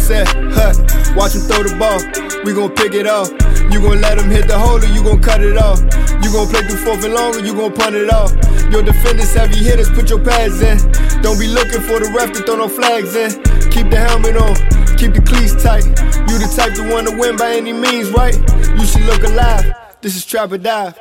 Set, hut, watch him throw the ball, we gon' pick it off. You gon' let him hit the hole or you gon' cut it off. You gon' play through fourth and long or you gon' punt it off. Your defenders, heavy hitters, put your pads in. Don't be looking for the ref to throw no flags in. Keep the helmet on, keep the cleats tight. You the type to wanna win by any means, right? You should look alive, this is Trap or Dive.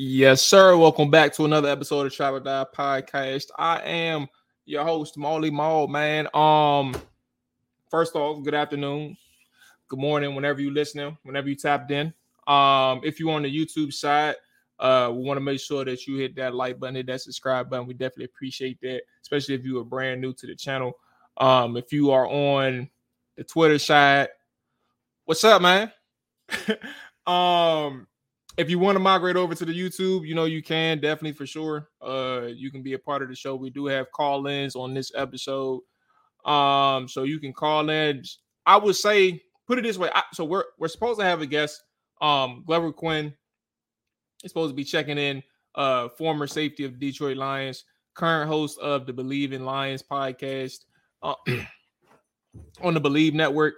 Yes, sir. Welcome back to another episode of Trap or Die Podcast. I am your host, Molly Maul, man. First off, good afternoon, good morning, whenever you're listening, whenever you tapped in. If you're on the YouTube side, we want to make sure that you hit that like button, hit that subscribe button. We definitely appreciate that, especially if you are brand new to the channel. If you are on the Twitter side, what's up, man? If you want to migrate over to the YouTube, you know, you can definitely for sure. You can be a part of the show. We do have call-ins on this episode. So you can call in. I would say, put it this way. So we're supposed to have a guest. Glover Quin is supposed to be checking in, former safety of Detroit Lions, current host of the BLEAV in Lions podcast on the BLEAV network.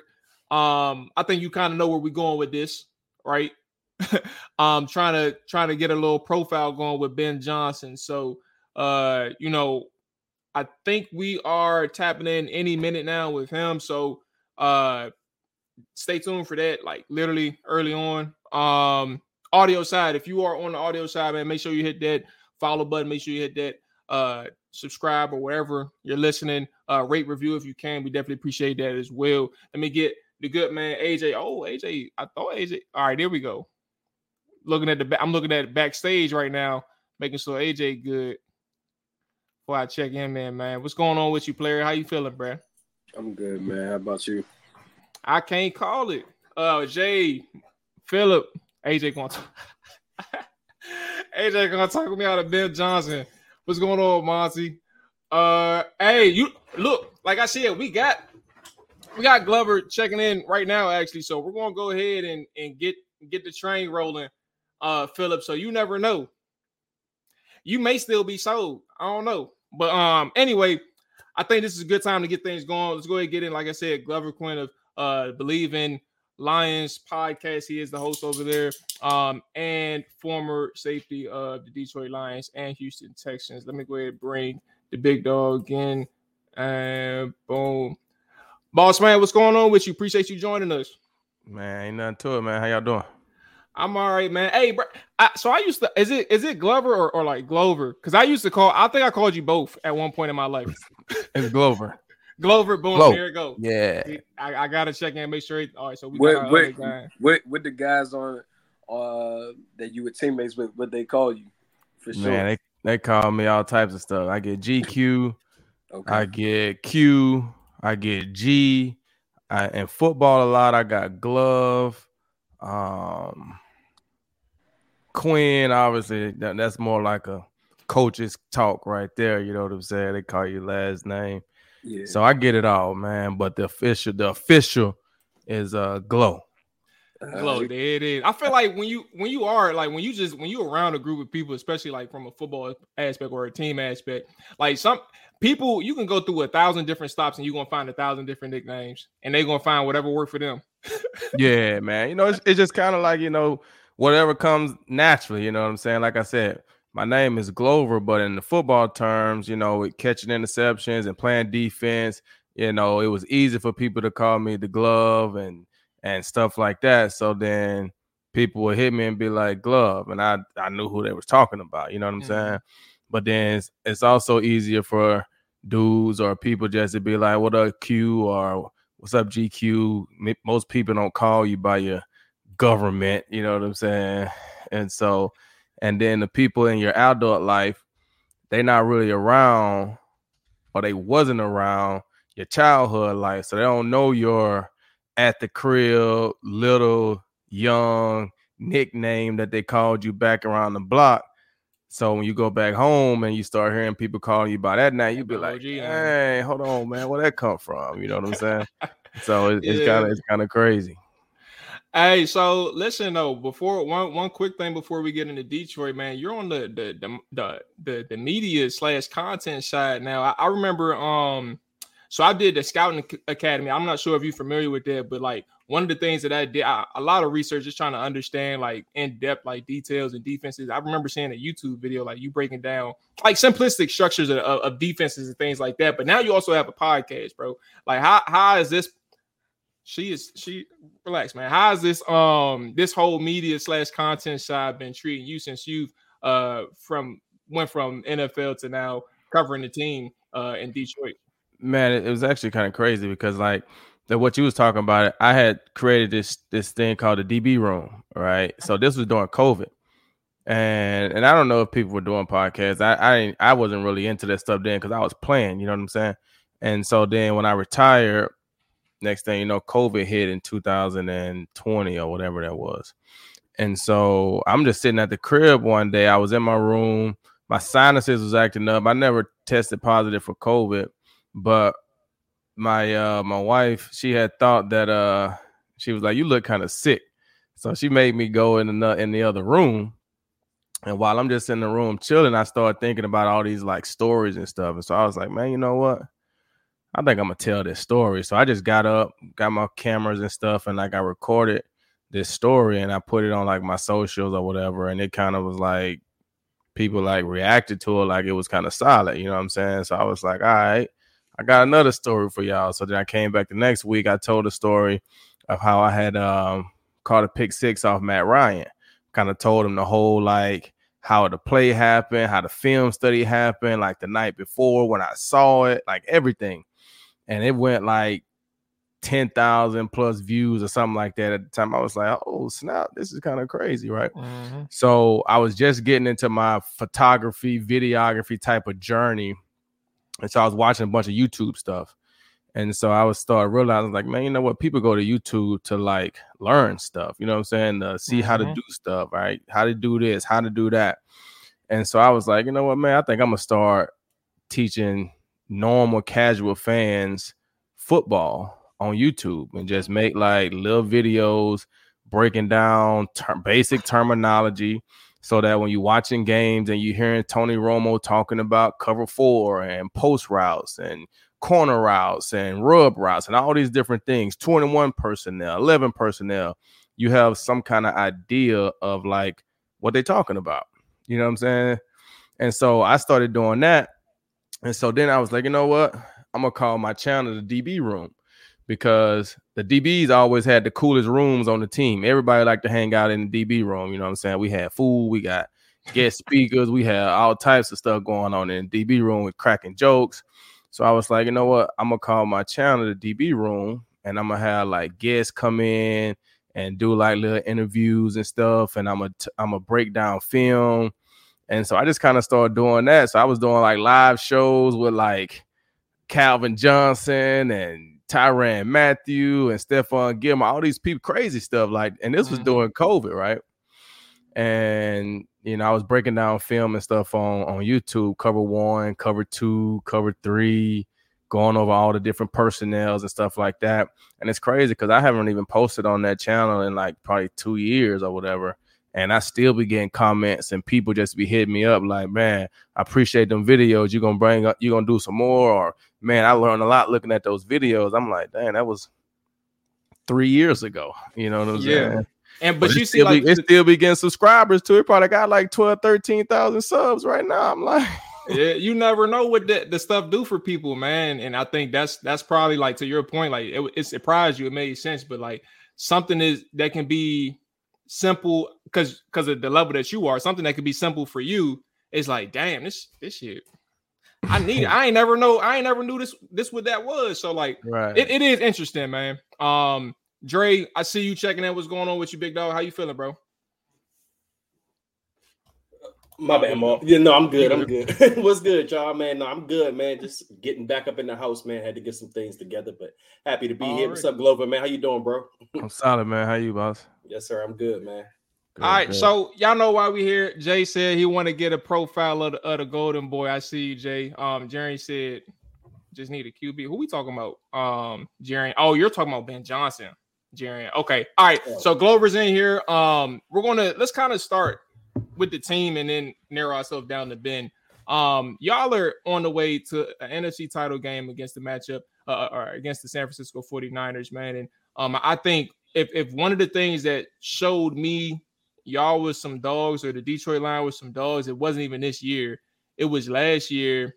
I think you kind of know where we're going with this, right? Trying to get a little profile going with Ben Johnson. So, you know, I think we are tapping in any minute now with him. So, stay tuned for that. Like literally early on. Audio side. If you are on the audio side, man, make sure you hit that follow button. Make sure you hit that subscribe or wherever you're listening. Rate, review if you can. We definitely appreciate that as well. Let me get the good man AJ. Oh, AJ. I thought AJ. All right, there we go. I'm looking at backstage right now, making sure AJ good. Before I check in, man. What's going on with you, player? How you feeling, bro? I'm good, man. How about you? I can't call it. Jay, Phillip, AJ gonna talk. AJ gonna talk with me out of Ben Johnson. What's going on, Monty? Hey, you look. Like I said, we got Glover checking in right now, actually. So we're gonna go ahead and get the train rolling. Philip, so you never know. You may still be sold. I don't know. But anyway, I think this is a good time to get things going. Let's go ahead and get in. Like I said, Glover Quin of BLEAV in Lions podcast. He is the host over there. And former safety of the Detroit Lions and Houston Texans. Let me go ahead and bring the big dog again. And boom. Boss man, what's going on with you? Appreciate you joining us. Man, ain't nothing to it, man. How y'all doing? I'm all right, man. Hey, bro. So I used to, is it Glover or like Glover? Because I used to call, I think I called you both at one point in my life. It's Glover. Glover, boom, Glover. There it goes. Yeah. I got to check in and make sure. All right, so we got with the guys on that you were teammates with, what they call you, for sure. Man, they call me all types of stuff. I get GQ. Okay. I get Q. I get G. In football a lot, I got Glove. Quin, obviously, that's more like a coach's talk right there. You know what I'm saying? They call you last name. Yeah. So I get it all, man. But the official is Glow. Glow, there it is. I feel like when you around a group of people, especially like from a football aspect or a team aspect, like some people, you can go through 1,000 different stops and you're going to find 1,000 different nicknames and they're going to find whatever worked for them. Yeah, man. You know, it's just kind of like, you know, whatever comes naturally, you know what I'm saying? Like I said, my name is Glover, but in the football terms, you know, with catching interceptions and playing defense, you know, it was easy for people to call me the Glove and stuff like that. So then people would hit me and be like, Glove. And I knew who they were talking about. You know what I'm saying? But then it's also easier for dudes or people just to be like, what up, Q, or what's up, GQ? Most people don't call you by your government. You know what I'm saying? And so, and then the people in your outdoor life, they not really around, or they wasn't around your childhood life. So they don't know your at the crib, little, young nickname that they called you back around the block. So when you go back home and you start hearing people calling you by that night, you be like, hey, hold on, man, where that come from? You know what I'm saying? So it's kind of crazy. Hey, so listen though, before one quick thing before we get into Detroit, man, you're on the media / content side now. I remember so I did the Scouting Academy. I'm not sure if you're familiar with that, but like one of the things that I did, a lot of research is trying to understand like in-depth, like details and defenses. I remember seeing a YouTube video, like you breaking down like simplistic structures of defenses and things like that. But now you also have a podcast, bro. Like how is this? She relax, man. How is this this whole media / content side been treating you since you've went from NFL to now covering the team in Detroit? Man, it was actually kind of crazy because like that what you was talking about, I had created this thing called the DB room, right? So this was during COVID. And I don't know if people were doing podcasts. I wasn't really into that stuff then because I was playing, you know what I'm saying? And so then when I retired, next thing you know, COVID hit in 2020 or whatever that was. And so I'm just sitting at the crib one day. I was in my room. My sinuses was acting up. I never tested positive for COVID. But my wife, she had thought that she was like, you look kind of sick. So she made me go in the other room. And while I'm just in the room chilling, I started thinking about all these like stories and stuff. And so I was like, man, you know what? I think I'm going to tell this story. So I just got up, got my cameras and stuff. And like I recorded this story and I put it on like my socials or whatever. And it kind of was like people like reacted to it like it was kind of solid. You know what I'm saying? So I was like, all right. I got another story for y'all. So then I came back the next week. I told a story of how I had caught a pick six off Matt Ryan. Kind of told him the whole, like, how the play happened, how the film study happened, like the night before when I saw it, like everything. And it went like 10,000 plus views or something like that at the time. I was like, oh, snap, this is kind of crazy, right? Mm-hmm. So I was just getting into my photography, videography type of journey. And so I was watching a bunch of YouTube stuff. And so I would start realizing, like, man, you know what? People go to YouTube to, like, learn stuff. You know what I'm saying? To see how to do stuff, right? How to do this, how to do that. And so I was like, you know what, man? I think I'm going to start teaching normal casual fans football on YouTube and just make, like, little videos breaking down basic terminology. So that when you're watching games and you're hearing Tony Romo talking about cover four and post routes and corner routes and rub routes and all these different things, 21 personnel, 11 personnel, you have some kind of idea of like what they're talking about. You know what I'm saying? And so I started doing that. And so then I was like, you know what? I'm going to call my channel the DB Room, because the DBs always had the coolest rooms on the team. Everybody liked to hang out in the DB room. You know what I'm saying? We had food. We got guest speakers. We had all types of stuff going on in the DB room with cracking jokes. So I was like, you know what? I'm going to call my channel the DB Room, and I'm going to have like guests come in and do like little interviews and stuff. And I'm going to break down film. And so I just kind of started doing that. So I was doing like live shows with like Calvin Johnson and Tyrann Mathieu and Stephon Gilmore, all these people, crazy stuff. Like, and this was during COVID, right? And, you know, I was breaking down film and stuff on YouTube, cover one, cover two, cover three, going over all the different personnels and stuff like that. And it's crazy because I haven't even posted on that channel in like probably 2 years or whatever. And I still be getting comments and people just be hitting me up like, man, I appreciate them videos. You're going to bring up, you're going to do some more. Or, man, I learned a lot looking at those videos. I'm like, dang, that was 3 years ago. You know what I'm saying? And, but you see, like, it still be getting subscribers to it. Probably got like 12, 13,000 subs right now. I'm like, yeah, you never know what the stuff do for people, man. And I think that's probably like, to your point, like it surprised you. It made sense. But like something is that can be simple because of the level that you are, something that could be simple for you is like, damn, this shit I need. I ain't never knew this what that was. So like, right. It is interesting, man. Dre, I see you checking in. What's going on with you, big dog? How you feeling, bro? My bad, Mark. Yeah, no, I'm good. What's good, y'all, man? No, I'm good, man. Just getting back up in the house, man. Had to get some things together, but happy to be all here. Right. What's up, Glover, man? How you doing, bro? I'm solid, man. How you, boss? Yes, sir. I'm good, man. Good, all right, good. So y'all know why we here. Jay said he want to get a profile of the Golden Boy. I see you, Jay. Jerry said just need a QB. Who we talking about? Jerry. Oh, you're talking about Ben Johnson, Jerry. Okay. All right. So Glover's in here. Let's kind of start with the team and then narrow ourselves down to Ben. Y'all are on the way to an NFC title game against the matchup or against the San Francisco 49ers, man. And I think if one of the things that showed me y'all was some dogs, or the Detroit Lions was some dogs, it wasn't even this year. It was last year.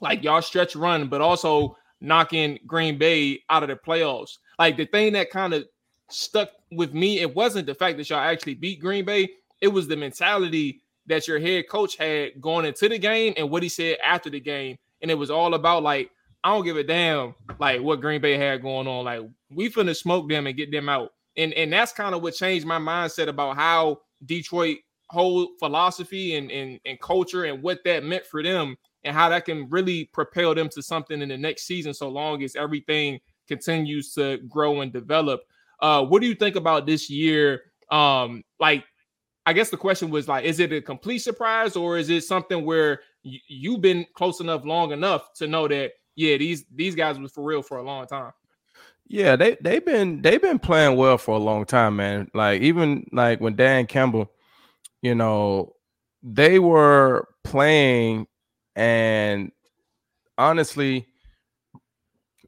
Like, y'all stretch run, but also knocking Green Bay out of the playoffs. Like, the thing that kind of stuck with me, it wasn't the fact that y'all actually beat Green Bay. It was the mentality that your head coach had going into the game and what he said after the game. And it was all about, like, I don't give a damn, like, what Green Bay had going on. Like, we finna smoke them and get them out. And that's kind of what changed my mindset about how Detroit whole philosophy and culture and what that meant for them and how that can really propel them to something in the next season so long as everything continues to grow and develop. What do you think about this year? I guess the question was, like, is it a complete surprise, or is it something where you've been close enough long enough to know that, yeah, these guys was for real for a long time? Yeah, they've been playing well for a long time, man. Like, even like when Dan Campbell, you know, they were playing and honestly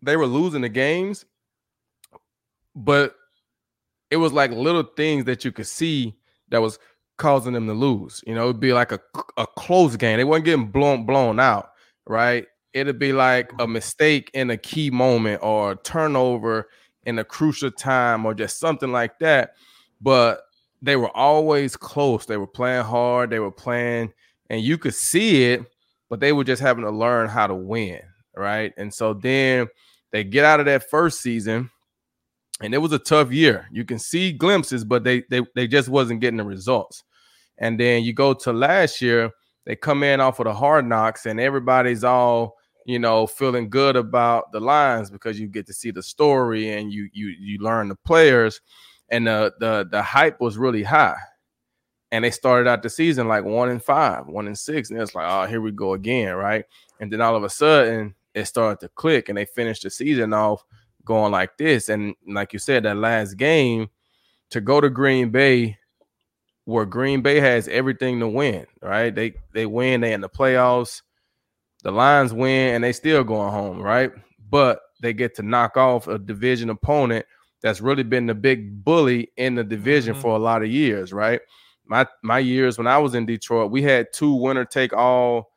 they were losing the games, but it was like little things that you could see that was causing them to lose. You know, it'd be like a close game. They weren't getting blown out, right? It'd be like a mistake in a key moment or a turnover in a crucial time or just something like that. But they were always close. They were playing hard. They were playing, and you could see it, but they were just having to learn how to win, right? And so then they get out of that first season, and it was a tough year. You can see glimpses, but they just wasn't getting the results. And then you go to last year, they come in off of the hard knocks, and everybody's all, you know, feeling good about the Lions because you get to see the story and you learn the players, and the hype was really high. And they started out the season like 1-5, 1-6, and it's like, oh, here we go again, right? And then all of a sudden it started to click, and they finished the season off going like this. And like you said, that last game, to go to Green Bay, where Green Bay has everything to win, right? They win, they in the playoffs, the Lions win, and they still going home, right? But they get to knock off a division opponent that's really been the big bully in the division for a lot of years, right? My years when I was in Detroit, we had two winner-take-all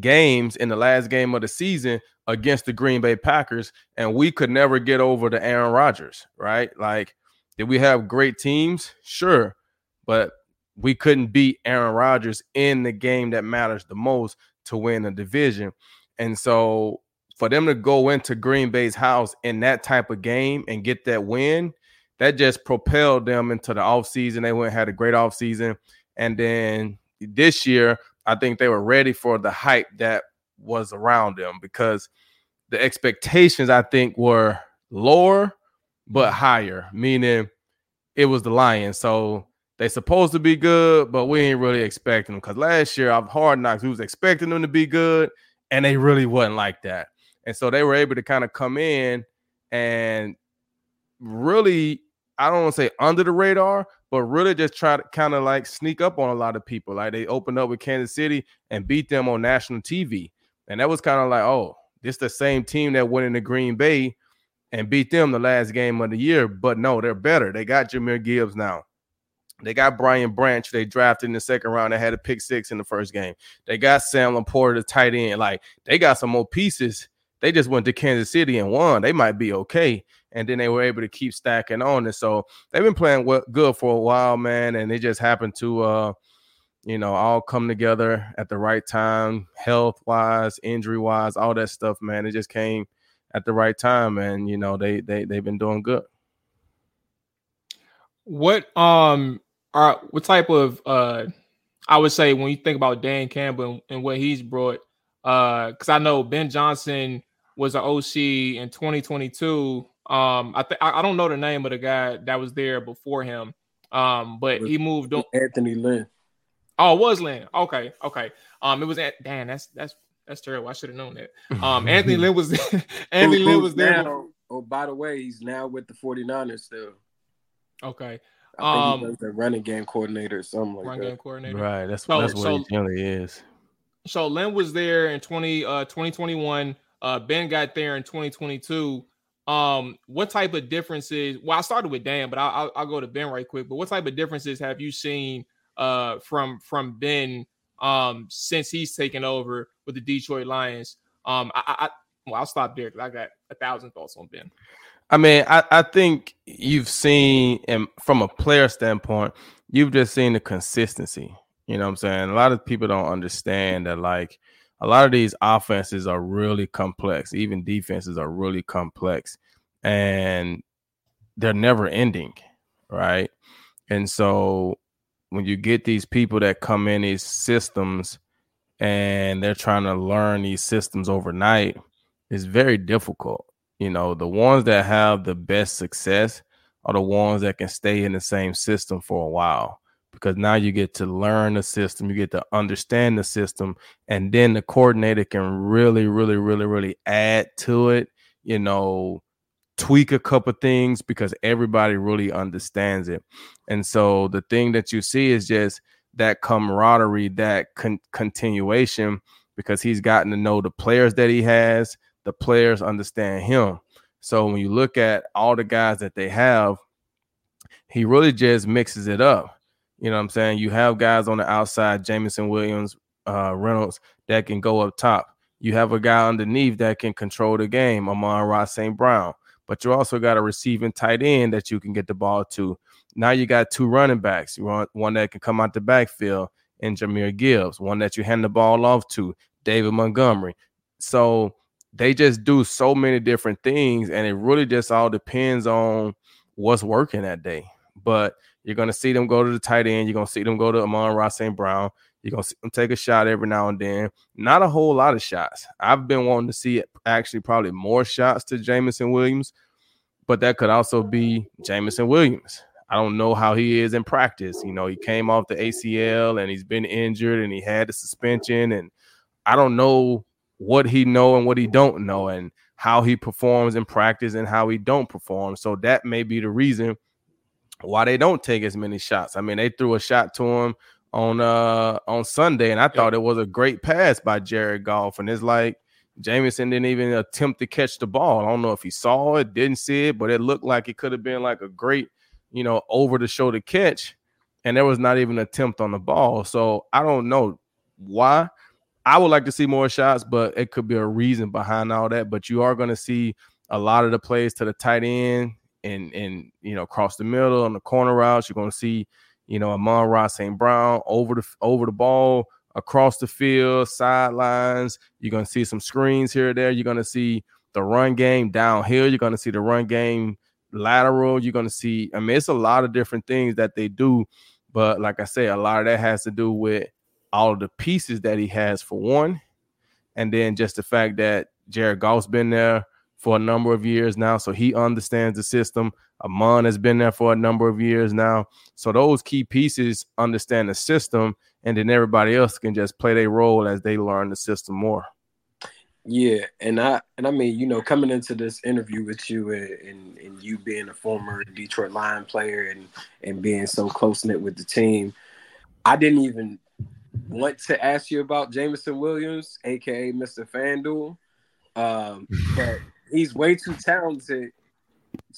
games in the last game of the season against the Green Bay Packers, and we could never get over to Aaron Rodgers, right? Like, did we have great teams? Sure, but we couldn't beat Aaron Rodgers in the game that matters the most to win the division. And so for them to go into Green Bay's house in that type of game and get that win, that just propelled them into the offseason. They went and had a great offseason. And then this year, I think they were ready for the hype that was around them, because the expectations, I think, were lower but higher, meaning it was the Lions. So they supposed to be good, but we ain't really expecting them, because last year of Hard Knocks, we was expecting them to be good, and they really wasn't like that. And so they were able to kind of come in and really, I don't want to say under the radar, but really just try to kind of like sneak up on a lot of people. Like, they opened up with Kansas City and beat them on national TV. And that was kind of like, oh, this the same team that went into Green Bay and beat them the last game of the year. But no, they're better. They got Jahmyr Gibbs now. They got Brian Branch. They drafted in the second round. They had a pick six in the first game. They got Sam LaPorta, tight end. Like, they got some more pieces. They just went to Kansas City and won. They might be okay. And then they were able to keep stacking on. And so they've been playing good for a while, man. And it just happened to, all come together at the right time, health-wise, injury-wise, all that stuff, man. It just came at the right time. And, you know, they've been doing good. What type of, I would say, when you think about Dan Campbell and what he's brought, because I know Ben Johnson was an OC in 2022. I don't know the name of the guy that was there before him, but he moved on. Anthony Lynn. Oh, it was Lynn. Okay. It was at Dan. That's terrible. I should have known that. Anthony Lynn was there. By the way, he's now with the 49ers still. Okay. I think he was the running game coordinator or something like that. Game coordinator. Right. That's what he generally is. So Lynn was there in 2021. Ben got there in 2022. What type of differences? Well, I started with Dan, but I'll go to Ben right quick. But what type of differences have you seen from Ben since he's taken over with the Detroit Lions? I'll stop there because I got 1,000 thoughts on Ben. I mean, I think you've seen, and from a player standpoint, you've just seen the consistency. You know what I'm saying? A lot of people don't understand that, like, a lot of these offenses are really complex. Even defenses are really complex, and they're never ending, right? And so when you get these people that come in these systems and they're trying to learn these systems overnight, it's very difficult. You know, the ones that have the best success are the ones that can stay in the same system for a while. Because now you get to learn the system, you get to understand the system, and then the coordinator can really, really, really, really add to it, you know, tweak a couple of things because everybody really understands it. And so the thing that you see is just that camaraderie, that continuation, because he's gotten to know the players that he has, the players understand him. So when you look at all the guys that they have, he really just mixes it up. You know what I'm saying? You have guys on the outside, Jameson Williams, Reynolds, that can go up top. You have a guy underneath that can control the game, Amon-Ra St. Brown. But you also got a receiving tight end that you can get the ball to. Now you got two running backs. You want one that can come out the backfield and Jahmyr Gibbs, one that you hand the ball off to, David Montgomery. So they just do so many different things, and it really just all depends on what's working that day. But you're going to see them go to the tight end. You're going to see them go to Amon-Ra St. Brown. You're going to see them take a shot every now and then. Not a whole lot of shots. I've been wanting to see actually probably more shots to Jameson Williams, but that could also be Jameson Williams. I don't know how he is in practice. You know, he came off the ACL and he's been injured and he had the suspension, and I don't know what he know and what he don't know and how he performs in practice and how he don't perform. So that may be the reason why they don't take as many shots. I mean, they threw a shot to him on Sunday, and I thought it was a great pass by Jared Goff, and it's like Jameson didn't even attempt to catch the ball. I don't know if he saw it, didn't see it, but it looked like it could have been like a great, you know, over-the-shoulder catch, and there was not even an attempt on the ball. So I don't know why. I would like to see more shots, but it could be a reason behind all that. But you are going to see a lot of the plays to the tight end and you know, across the middle on the corner routes. You're going to see, you know, Amon-Ra St. Brown over the ball, across the field, sidelines. You're going to see some screens here or there. You're going to see the run game downhill. You're going to see the run game lateral. You're going to see, I mean, it's a lot of different things that they do. But like I say, a lot of that has to do with all of the pieces that he has, for one. And then just the fact that Jared Goff's been there for a number of years now, so he understands the system. Amon has been there for a number of years now. So those key pieces understand the system, and then everybody else can just play their role as they learn the system more. Yeah, and I mean, you know, coming into this interview with you and you being a former Detroit Lion player and being so close-knit with the team, I didn't even want to ask you about Jameson Williams, a.k.a. Mr. FanDuel, but he's way too talented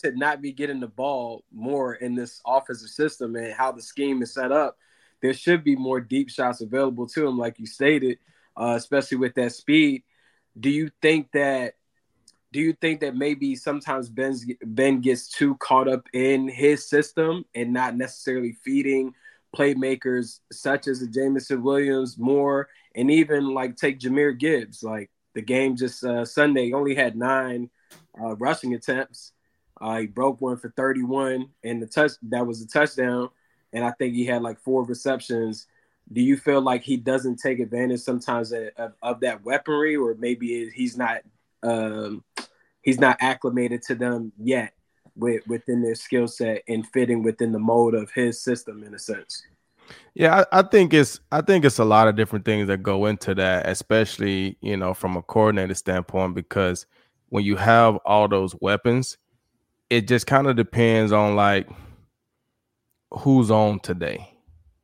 to not be getting the ball more in this offensive system and how the scheme is set up. There should be more deep shots available to him, like you stated, especially with that speed. Do you think that maybe sometimes Ben gets too caught up in his system and not necessarily feeding playmakers such as Jameson Williams more, and even like take Jahmyr Gibbs? Like the game just Sunday, he only had 9 rushing attempts. He broke one for 31, and that was a touchdown. And I think he had like 4 receptions. Do you feel like he doesn't take advantage sometimes of that weaponry, or maybe he's not acclimated to them yet within their skill set and fitting within the mold of his system in a sense? Yeah, I think it's a lot of different things that go into that, especially, you know, from a coordinator standpoint, because when you have all those weapons, it just kind of depends on like who's on today.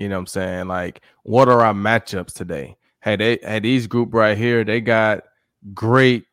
You know what I'm saying? Like, what are our matchups today? Hey, these group right here, they got great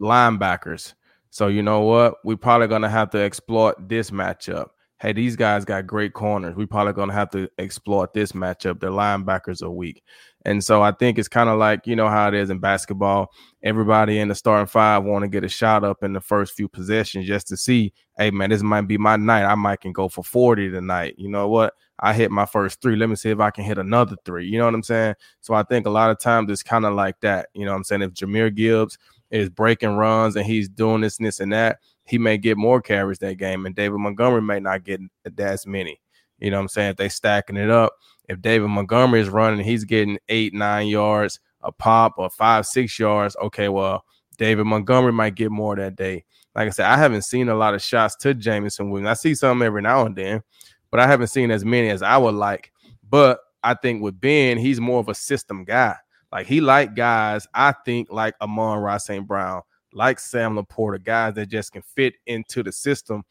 linebackers. So you know what? We're probably going to have to exploit this matchup. Hey, these guys got great corners. We're probably going to have to exploit this matchup. Their linebackers are weak. And so I think it's kind of like, you know how it is in basketball. Everybody in the starting five want to get a shot up in the first few possessions just to see, hey, man, this might be my night. I might can go for 40 tonight. You know what? I hit my first 3. Let me see if I can hit another 3. You know what I'm saying? So I think a lot of times it's kind of like that. You know what I'm saying? If Jahmyr Gibbs is breaking runs and he's doing this and that, he may get more carries that game, and David Montgomery may not get as many. You know what I'm saying? If they stacking it up, if David Montgomery is running, he's getting 8-9 yards a pop or 5-6 yards. Okay, well, David Montgomery might get more that day. Like I said, I haven't seen a lot of shots to Jameson Williams. I see some every now and then, but I haven't seen as many as I would like. But I think with Ben, he's more of a system guy. Like, he like guys, I think, like Amon-Ra St. Brown, like Sam LaPorta, guys that just can fit into the system.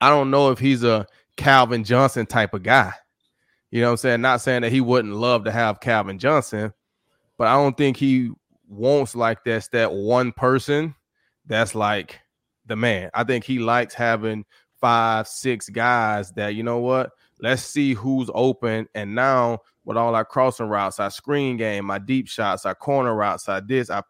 I don't know if he's a Calvin Johnson type of guy. You know what I'm saying? Not saying that he wouldn't love to have Calvin Johnson, but I don't think he wants like that's that one person that's like the man. I think he likes having 5-6 guys that, you know what, let's see who's open. And now with all our crossing routes, our screen game, our deep shots, our corner routes, our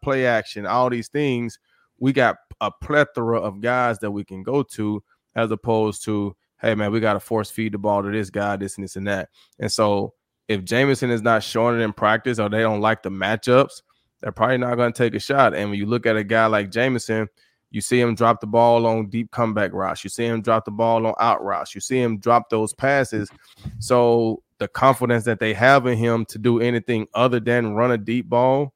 play action, all these things, we got a plethora of guys that we can go to, as opposed to, hey, man, we got to force feed the ball to this guy, this and this and that. And so if Jameson is not showing it in practice, or they don't like the matchups, they're probably not going to take a shot. And when you look at a guy like Jameson, you see him drop the ball on deep comeback routes. You see him drop the ball on out routes. You see him drop those passes. So the confidence that they have in him to do anything other than run a deep ball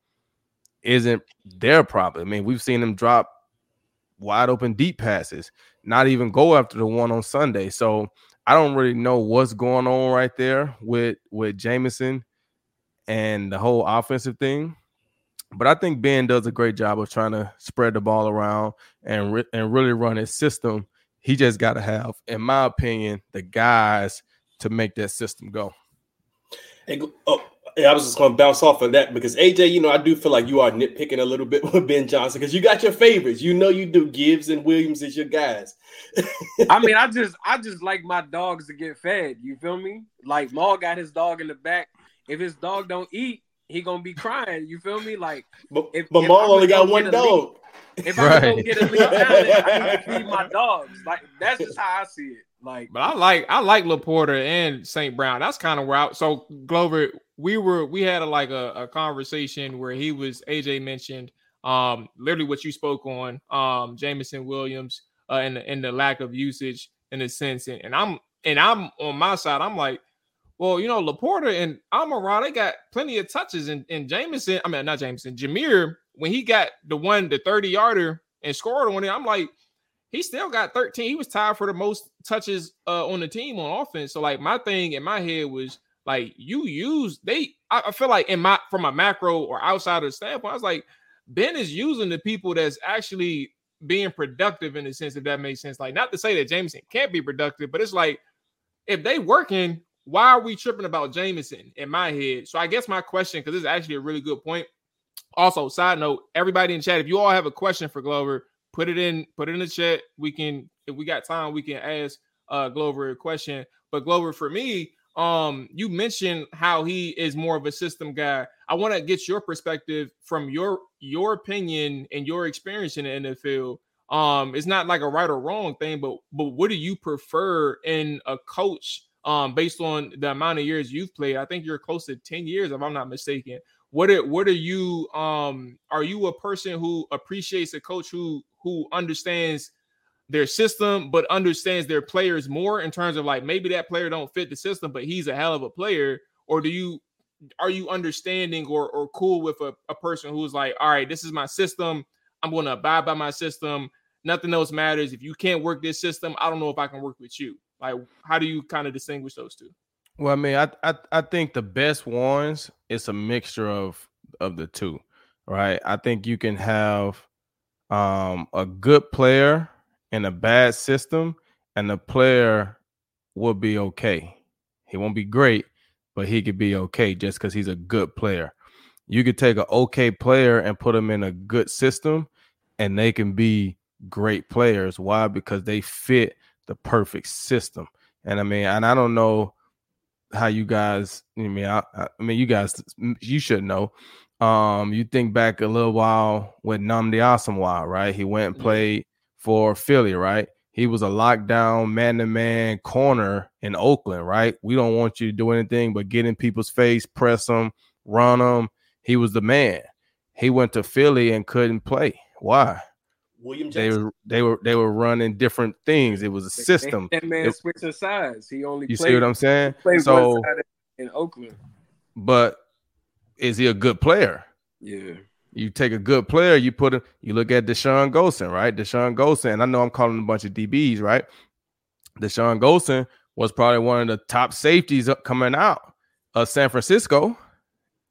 isn't their problem. I mean, we've seen him drop wide open deep passes, not even go after the one on Sunday. So I don't really know what's going on right there with Jameson and the whole offensive thing. But I think Ben does a great job of trying to spread the ball around and really run his system. He just got to have, in my opinion, the guys to make that system go. Hey, I was just going to bounce off of that because, AJ, you know, I do feel like you are nitpicking a little bit with Ben Johnson because you got your favorites. You know you do. Gibbs and Williams is your guys. I mean, I just like my dogs to get fed. You feel me? Like, Maul got his dog in the back. If his dog don't eat, he gonna be crying. You feel me? Like, but Maul only got one dog. If I go get a lead talent, I need to feed my dogs. Like, that's just how I see it. Like, but I like LaPorta and St. Brown. That's kind of where I. So Glover, we had a conversation where he was AJ mentioned literally what you spoke on Jameson Williams and the lack of usage in a sense. And I'm on my side. I'm like, well, you know, LaPorta and Amon-Ra, they got plenty of touches, and Jameson. I mean, not Jameson. Jahmyr, when he got the 30-yarder and scored on it, I'm like, he still got 13. He was tied for the most touches on the team on offense. So, like, my thing in my head was, like, I feel like from a macro or outsider standpoint, I was like, Ben is using the people that's actually being productive in a sense, if that makes sense. Like, not to say that Jameson can't be productive, but it's like, if they working, why are we tripping about Jameson in my head? So I guess my question, because this is actually a really good point. Also, side note, everybody in chat, if you all have a question for Glover, put it in the chat. We can, if we got time, we can ask Glover a question. But Glover, for me, you mentioned how he is more of a system guy. I want to get your perspective from your opinion and your experience in the NFL. It's not like a right or wrong thing, but what do you prefer in a coach based on the amount of years you've played? I think you're close to 10 years, if I'm not mistaken. What are you? Are you a person who appreciates a coach who understands their system, but understands their players more in terms of, like, maybe that player don't fit the system, but he's a hell of a player? Or are you understanding or cool with a person who's like, all right, this is my system. I'm going to abide by my system. Nothing else matters. If you can't work this system, I don't know if I can work with you. Like, how do you kind of distinguish those two? Well, I mean, I think the best ones, it's a mixture of the two, right? I think you can have a good player in a bad system, and the player will be okay. He won't be great, but he could be okay just because he's a good player. You could take an okay player and put him in a good system, and they can be great players. Why? Because they fit the perfect system. And I mean, and I don't know how you guys, you guys, you should know. You think back a little while with Nnamdi Asomugha, right? He went and played for Philly, right? He was a lockdown man-to-man corner in Oakland, right? We don't want you to do anything but get in people's face, press them, run them. He was the man. He went to Philly and couldn't play. Why? William Jackson. They were running different things. It was a system. That man switching sides. He only. You played, see what I'm saying? So one side in Oakland. But is he a good player? Yeah. You take a good player. You put him. You look at Deshaun Golson, right? Deshaun Golson. And I know I'm calling a bunch of DBs, right? Deshaun Golson was probably one of the top safeties coming out of San Francisco,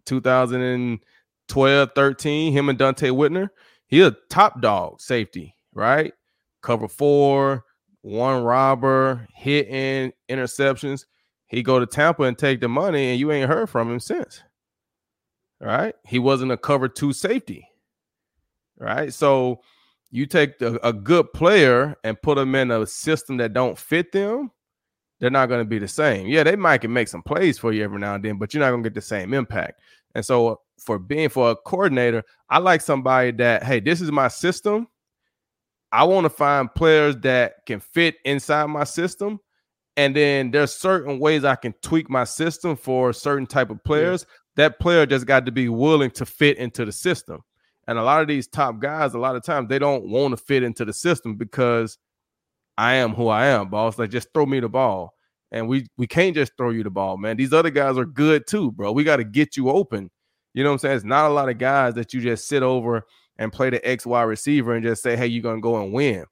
2012, 13. Him and Dante Whitner. He's a top dog safety, right? Cover 4, one robber, hitting, interceptions. He go to Tampa and take the money, and you ain't heard from him since, right? He wasn't a cover 2 safety, right? So you take a good player and put them in a system that don't fit them, they're not going to be the same. Yeah, they might can make some plays for you every now and then, but you're not going to get the same impact. And so for a coordinator, I like somebody that, hey, this is my system. I want to find players that can fit inside my system. And then there's certain ways I can tweak my system for certain type of players. Yeah. That player just got to be willing to fit into the system. And a lot of these top guys, a lot of times they don't want to fit into the system because I am who I am, boss. Like, just throw me the ball. And we can't just throw you the ball, man. These other guys are good too, bro. We got to get you open. You know what I'm saying? It's not a lot of guys that you just sit over and play the XY receiver and just say, hey, you're going to go and win.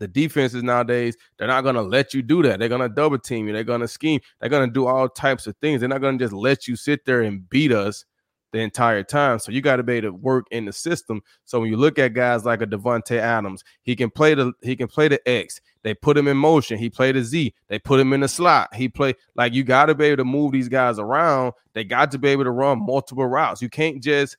The defenses nowadays, they're not going to let you do that. They're going to double team you. They're going to scheme. They're going to do all types of things. They're not going to just let you sit there and beat us the entire time. So you got to be able to work in the system. So when you look at guys like a Devontae Adams, he can play the X. They put him in motion. He played the Z. They put him in the slot. He played, like, you got to be able to move these guys around. They got to be able to run multiple routes. You can't just,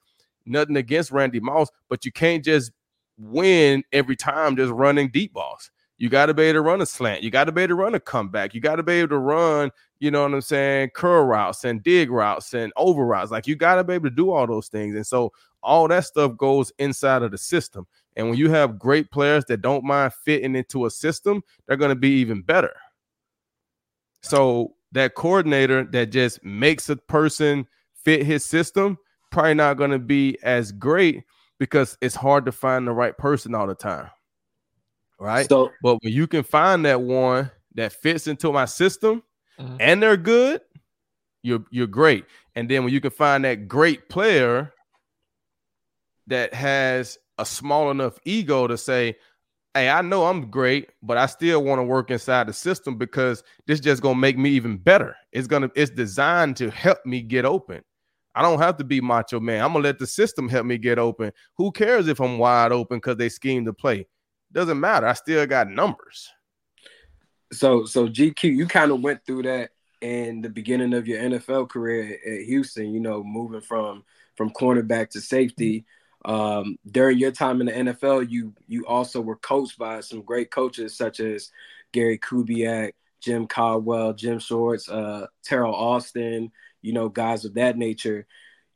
nothing against Randy Moss, but you can't just win every time just running deep balls. You got to be able to run a slant. You got to be able to run a comeback. You got to be able to run, you know what I'm saying, curl routes and dig routes and over routes. Like, you got to be able to do all those things. And so all that stuff goes inside of the system. And when you have great players that don't mind fitting into a system, they're going to be even better. So that coordinator that just makes a person fit his system, probably not going to be as great because it's hard to find the right person all the time. Right. So, but when you can find that one that fits into my system and they're good, you're great. And then when you can find that great player that has a small enough ego to say, hey, I know I'm great, but I still want to work inside the system because this just going to make me even better. It's designed to help me get open. I don't have to be macho man. I'm going to let the system help me get open. Who cares if I'm wide open because they scheme to play? Doesn't matter. I still got numbers. So GQ, you kind of went through that in the beginning of your NFL career at Houston, you know, moving from cornerback to safety. During your time in the NFL, you also were coached by some great coaches such as Gary Kubiak, Jim Caldwell, Jim Schwartz, Terrell Austin, you know, guys of that nature.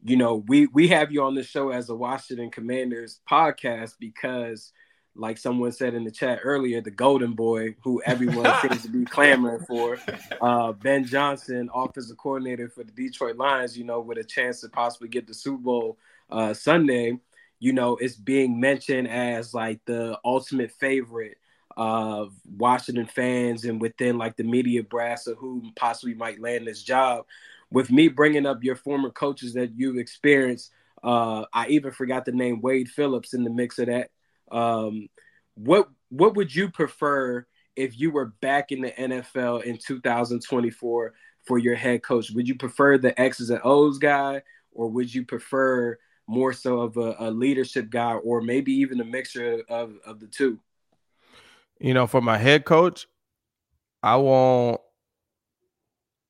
You know, we have you on this show as a Washington Commanders podcast because, like someone said in the chat earlier, the golden boy, who everyone seems to be clamoring for, Ben Johnson, offensive coordinator for the Detroit Lions, you know, with a chance to possibly get the Super Bowl Sunday, you know, it's being mentioned as like the ultimate favorite of Washington fans and within like the media brass of who possibly might land this job. With me bringing up your former coaches that you've experienced, I even forgot the name Wade Phillips in the mix of that. What would you prefer if you were back in the NFL in 2024 for your head coach? Would you prefer the X's and O's guy, or would you prefer more so of a leadership guy, or maybe even a mixture of the two? You know, for my head coach, I want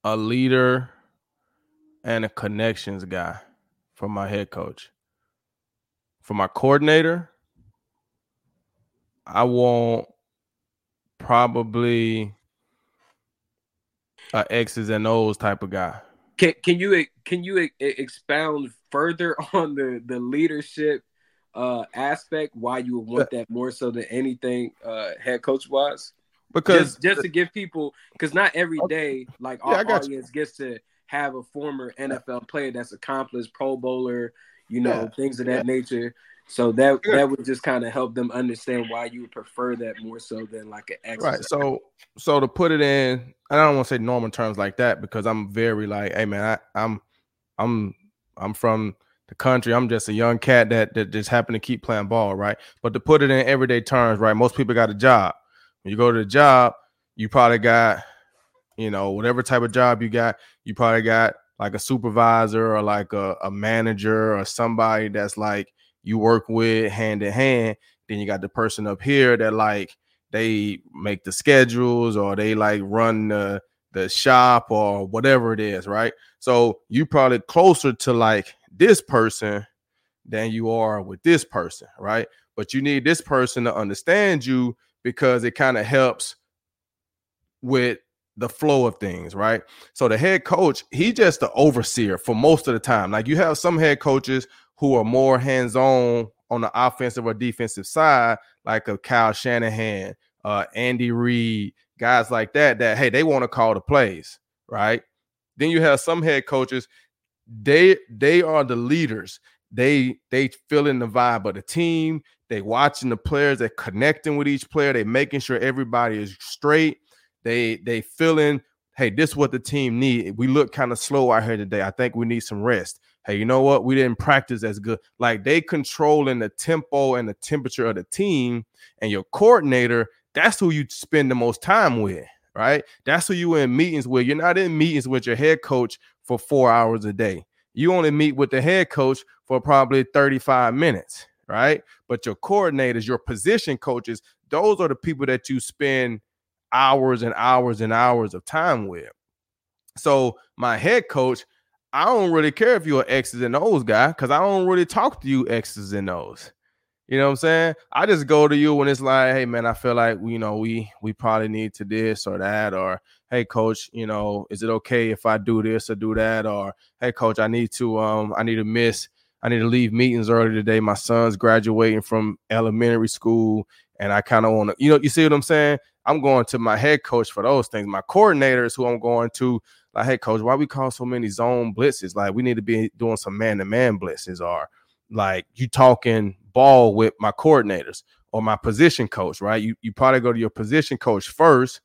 a leader and a connections guy for my head coach. For my coordinator, I want probably an X's and O's type of guy. Can you expound further on the leadership aspect? Why you would want that more so than anything head coach wise? Because just to give people, because not every day like our audience gets to have a former NFL player that's accomplished, Pro Bowler, you know, things of that nature. So that would just kind of help them understand why you would prefer that more so than like an exercise. Right. So to put it in, I don't want to say normal terms like that because I'm very like, hey man, I'm from the country. I'm just a young cat that just happened to keep playing ball, right? But to put it in everyday terms, right? Most people got a job. When you go to the job, you probably got, you know, whatever type of job you got, you probably got like a supervisor or like a manager or somebody that's like you work with hand in hand. Then you got the person up here that like they make the schedules or they like run the shop or whatever it is, right? So you probably closer to like this person than you are with this person, right? But you need this person to understand you because it kind of helps with the flow of things, right? So the head coach, he just the overseer for most of the time. Like you have some head coaches who are more hands-on on the offensive or defensive side, like a Kyle Shanahan, Andy Reid, guys like that, hey, they want to call the plays, right? Then you have some head coaches, they are the leaders. They fill in the vibe of the team. They watching the players. They're connecting with each player. They making sure everybody is straight. They fill in, hey, this is what the team need. We look kind of slow out here today. I think we need some rest. Hey, you know what? We didn't practice as good. Like they controlling the tempo and the temperature of the team, and your coordinator, that's who you spend the most time with, right? That's who you in meetings with. You're not in meetings with your head coach for 4 hours a day. You only meet with the head coach for probably 35 minutes, right? But your coordinators, your position coaches, those are the people that you spend hours and hours and hours of time with. So my head coach, I don't really care if you're an X's and O's guy because I don't really talk to you X's and O's. You know what I'm saying? I just go to you when it's like, hey, man, I feel like, you know, we probably need to this or that, or, hey, coach, you know, is it okay if I do this or do that? Or, hey, coach, I need to leave meetings early today. My son's graduating from elementary school, and I kind of want to, you know, you see what I'm saying? I'm going to my head coach for those things. My coordinators who I'm going to, like, hey, coach, why we call so many zone blitzes? Like, we need to be doing some man-to-man blitzes, or, like, you talking ball with my coordinators or my position coach, right? You probably go to your position coach first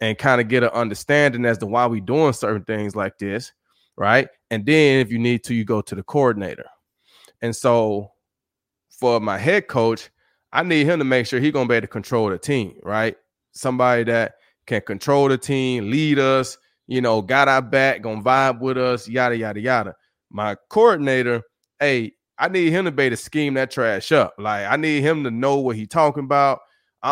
and kind of get an understanding as to why we doing certain things like this, right? And then if you need to, you go to the coordinator. And so for my head coach, I need him to make sure he's going to be able to control the team, right? Somebody that can control the team, lead us, you know, got our back, going to vibe with us, yada, yada, yada. My coordinator, hey, I need him to be able to scheme that trash up. Like, I need him to know what he's talking about.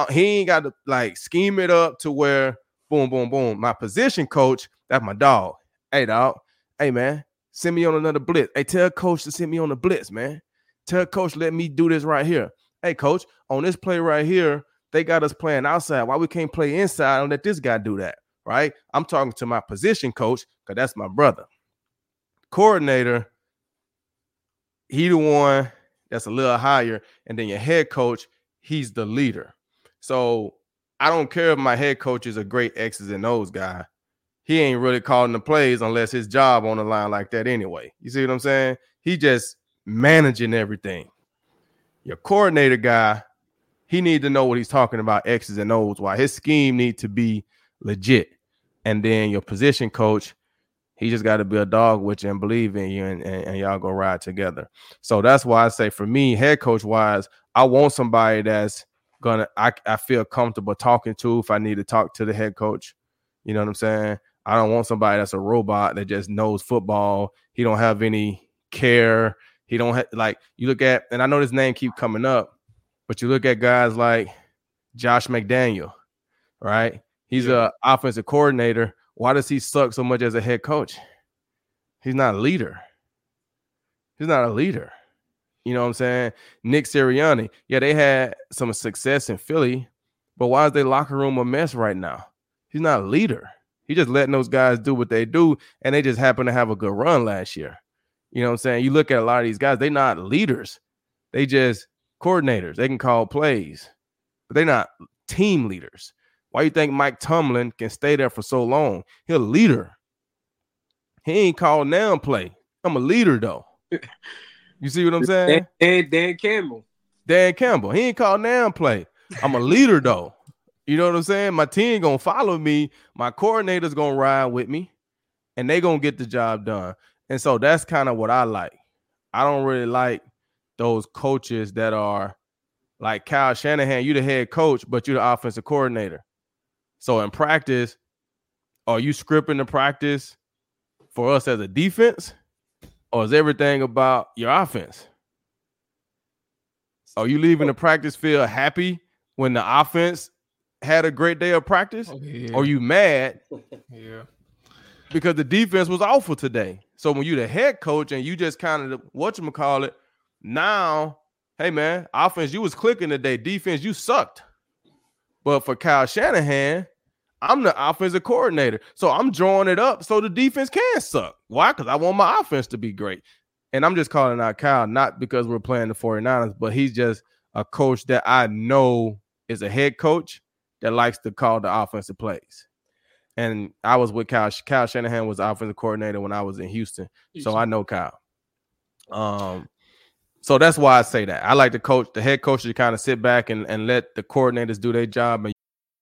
He ain't got to, like, scheme it up to where boom, boom, boom. My position coach, that's my dog. Hey, dog. Hey, man, send me on another blitz. Hey, tell coach to send me on the blitz, man. Tell coach, let me do this right here. Hey, coach, on this play right here, they got us playing outside. Why we can't play inside and let this guy do that, right? I'm talking to my position coach because that's my brother. Coordinator, he the one that's a little higher, and then your head coach, he's the leader. So I don't care if my head coach is a great X's and O's guy. He ain't really calling the plays unless his job on the line like that anyway. You see what I'm saying? He just managing everything. Your coordinator guy, he need to know what he's talking about, X's and O's, why his scheme need to be legit. And then your position coach, he just got to be a dog with you and believe in you, and y'all go ride together. So that's why I say, for me, head coach-wise, I want somebody that's going to I feel comfortable talking to if I need to talk to the head coach. You know what I'm saying? I don't want somebody that's a robot that just knows football. He don't have any care. He don't have – like, you look at – and I know this name keep coming up, but you look at guys like Josh McDaniel, right? He's an offensive coordinator. Why does he suck so much as a head coach? He's not a leader. He's not a leader. You know what I'm saying? Nick Sirianni. Yeah, they had some success in Philly, but why is their locker room a mess right now? He's not a leader. He's just letting those guys do what they do, and they just happen to have a good run last year. You know what I'm saying? You look at a lot of these guys, they're not leaders. They just coordinators. They can call plays, but they're not team leaders. Why you think Mike Tomlin can stay there for so long? He's a leader. He ain't called down play. I'm a leader, though. You see what I'm saying? Dan Campbell. He ain't called down play. I'm a leader, though. You know what I'm saying? My team going to follow me. My coordinator's going to ride with me. And they going to get the job done. And so that's kind of what I like. I don't really like those coaches that are like Kyle Shanahan. You the head coach, but you the offensive coordinator. So in practice, are you scripting the practice for us as a defense, or is everything about your offense? Are you leaving the practice field happy when the offense had a great day of practice? Oh, yeah. Or are you mad? Yeah, because the defense was awful today. So when you the head coach and you just kind of whatchamacallit, now, hey, man, offense, you was clicking today. Defense, you sucked. But for Kyle Shanahan, I'm the offensive coordinator. So I'm drawing it up so the defense can suck. Why? Because I want my offense to be great. And I'm just calling out Kyle, not because we're playing the 49ers, but he's just a coach that I know is a head coach that likes to call the offensive plays. And I was with Kyle. Kyle Shanahan was the offensive coordinator when I was in Houston. So I know Kyle. So that's why I say that. I like the head coach to kind of sit back and let the coordinators do their job.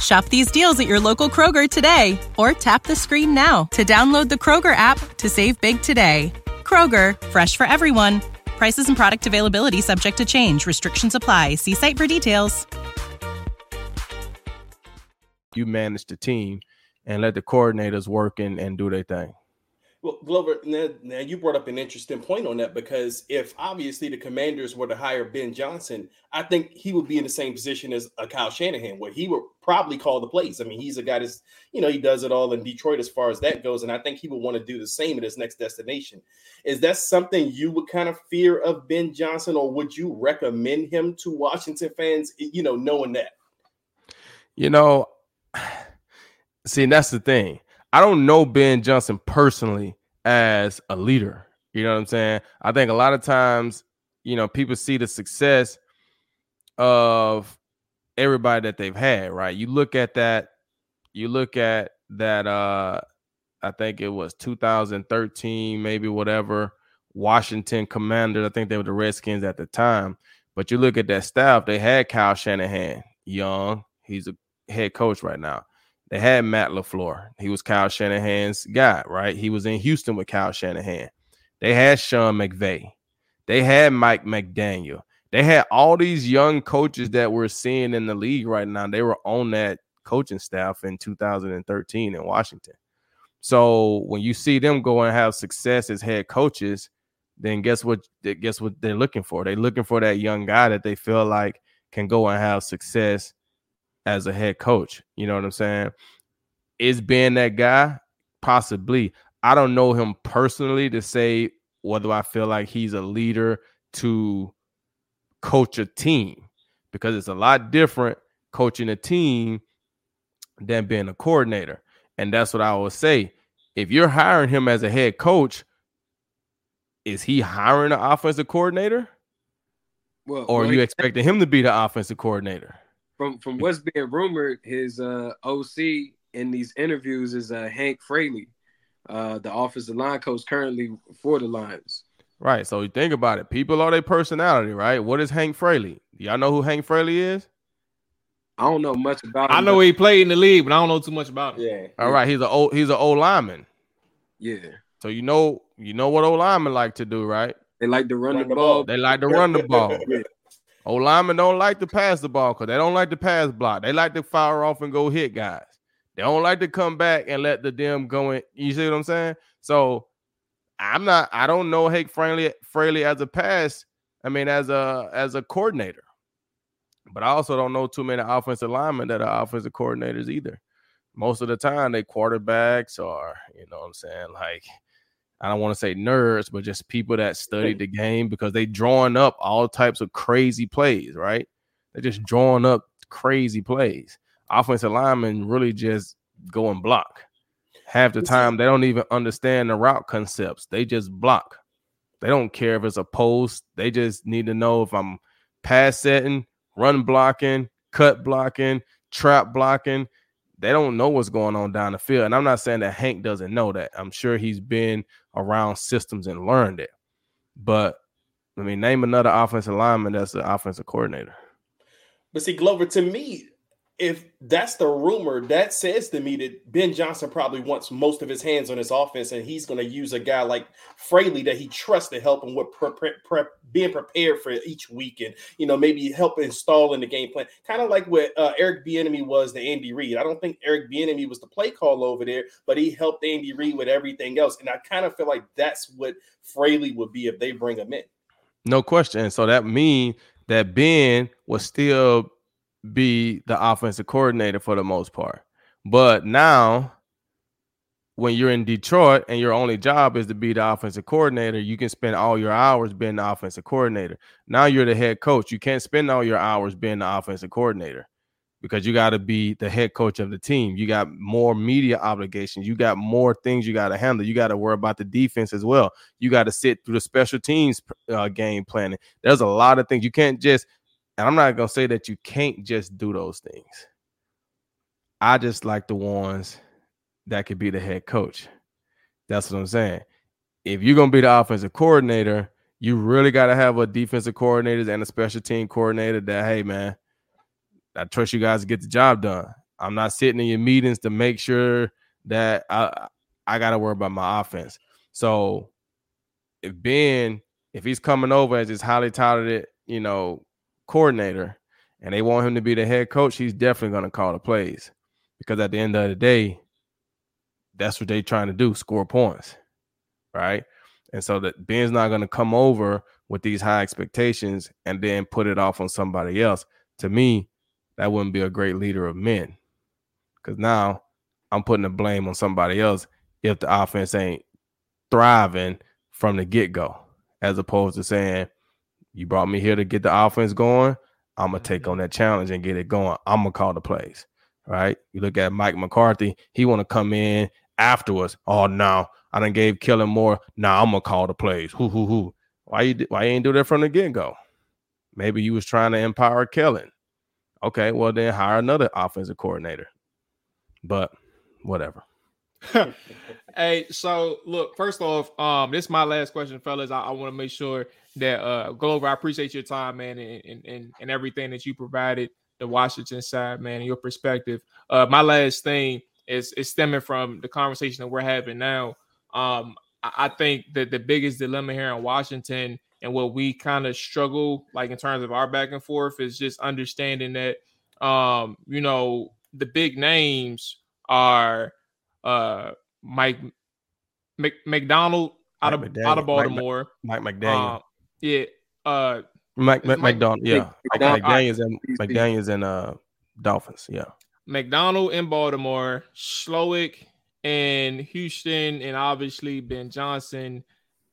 Shop these deals at your local Kroger today, or tap the screen now to download the Kroger app to save big today. Kroger, fresh for everyone. Prices and product availability subject to change. Restrictions apply. See site for details. You manage the team and let the coordinators work and do their thing. Well, Glover, now you brought up an interesting point on that, because if obviously the Commanders were to hire Ben Johnson, I think he would be in the same position as a Kyle Shanahan, where he would probably call the plays. I mean, he's a guy that's, you know, he does it all in Detroit as far as that goes, and I think he would want to do the same at his next destination. Is that something you would kind of fear of Ben Johnson, or would you recommend him to Washington fans, you know, knowing that? You know, see, and that's the thing. I don't know Ben Johnson personally as a leader. You know what I'm saying? I think a lot of times, you know, people see the success of everybody that they've had, right? You look at that, I think it was 2013, maybe whatever, Washington Commanders. I think they were the Redskins at the time. But you look at that staff, they had Kyle Shanahan, young. He's a head coach right now. They had Matt LaFleur. He was Kyle Shanahan's guy, right? He was in Houston with Kyle Shanahan. They had Sean McVay. They had Mike McDaniel. They had all these young coaches that we're seeing in the league right now. They were on that coaching staff in 2013 in Washington. So when you see them go and have success as head coaches, then guess what they're looking for? They're looking for that young guy that they feel like can go and have success as a head coach. You know what I'm saying? Is Ben that guy? Possibly. I don't know him personally to say whether I feel like he's a leader to coach a team, because it's a lot different coaching a team than being a coordinator. And that's what I would say. If you're hiring him as a head coach, is he hiring an offensive coordinator? Well, or are you expecting him to be the offensive coordinator? From what's being rumored, his OC in these interviews is Hank Fraley, the offensive line coach currently for the Lions. Right. So you think about it. People are their personality, right? What is Hank Fraley? Y'all know who Hank Fraley is? I don't know much about him. I know he played in the league, but I don't know too much about him. Yeah. All right. He's an old lineman. Yeah. So you know what old linemen like to do, right? They like to run the ball. They like to run the ball. Yeah. Old linemen don't like to pass the ball because they don't like to pass block. They like to fire off and go hit guys. They don't like to come back and let the them go in. You see what I'm saying? So I don't know Hank Fraley as a coordinator. But I also don't know too many offensive linemen that are offensive coordinators either. Most of the time, they quarterbacks or, you know what I'm saying, like, I don't want to say nerds, but just people that study the game, because they drawing up all types of crazy plays, right? They're just drawing up crazy plays. Offensive linemen really just go and block. Half the time, they don't even understand the route concepts. They just block. They don't care if it's a post. They just need to know if I'm pass setting, run blocking, cut blocking, trap blocking. They don't know what's going on down the field. And I'm not saying that Hank doesn't know that. I'm sure he's been around systems and learned it. But, I mean, name another offensive lineman that's an offensive coordinator. But see, Glover, to me, if that's the rumor, that says to me that Ben Johnson probably wants most of his hands on his offense, and he's going to use a guy like Fraley that he trusts to help him with being prepared for each week and, you know, maybe help install in the game plan. Kind of like what Eric Bieniemy was to Andy Reid. I don't think Eric Bieniemy was the play call over there, but he helped Andy Reid with everything else. And I kind of feel like that's what Fraley would be if they bring him in. No question. So that means that Ben was still – be the offensive coordinator for the most part. But now when you're in Detroit and your only job is to be the offensive coordinator, you can spend all your hours being the offensive coordinator. Now you're the head coach. You can't spend all your hours being the offensive coordinator because you got to be the head coach of the team. You got more media obligations. You got more things you got to handle. You got to worry about the defense as well. You got to sit through the special teams game planning. There's a lot of things. You can't just – and I'm not going to say that you can't just do those things. I just like the ones that could be the head coach. That's what I'm saying. If you're going to be the offensive coordinator, you really got to have a defensive coordinator and a special team coordinator that, hey, man, I trust you guys to get the job done. I'm not sitting in your meetings to make sure that I got to worry about my offense. So if Ben, if he's coming over as this highly touted, you know, coordinator, and they want him to be the head coach, he's definitely going to call the plays because at the end of the day, that's what they're trying to do, score points, right? And so that Ben's not going to come over with these high expectations and then put it off on somebody else. To me, that wouldn't be a great leader of men because now I'm putting the blame on somebody else if the offense ain't thriving from the get-go, as opposed to saying, you brought me here to get the offense going. I'm going to take on that challenge and get it going. I'm going to call the plays, right? You look at Mike McCarthy. He want to come in afterwards. Oh, no, I done gave Kellen Moore. Nah, I'm going to call the plays. Who. Why you ain't do that from the get-go? Maybe you was trying to empower Kellen. Okay, well, then hire another offensive coordinator. But whatever. Hey, so look, first off, this is my last question, fellas. I want to make sure that Glover, I appreciate your time, man, and everything that you provided the Washington side, man, and your perspective. My last thing is stemming from the conversation that we're having now. I think that the biggest dilemma here in Washington and what we kind of struggle like in terms of our back and forth is just understanding that you know, the big names are Mike McDonald out of Baltimore. Mike McDaniel. McDonald. Yeah. McDaniel's in Dolphins. Yeah. McDonald in Baltimore, Slowick in Houston, and obviously Ben Johnson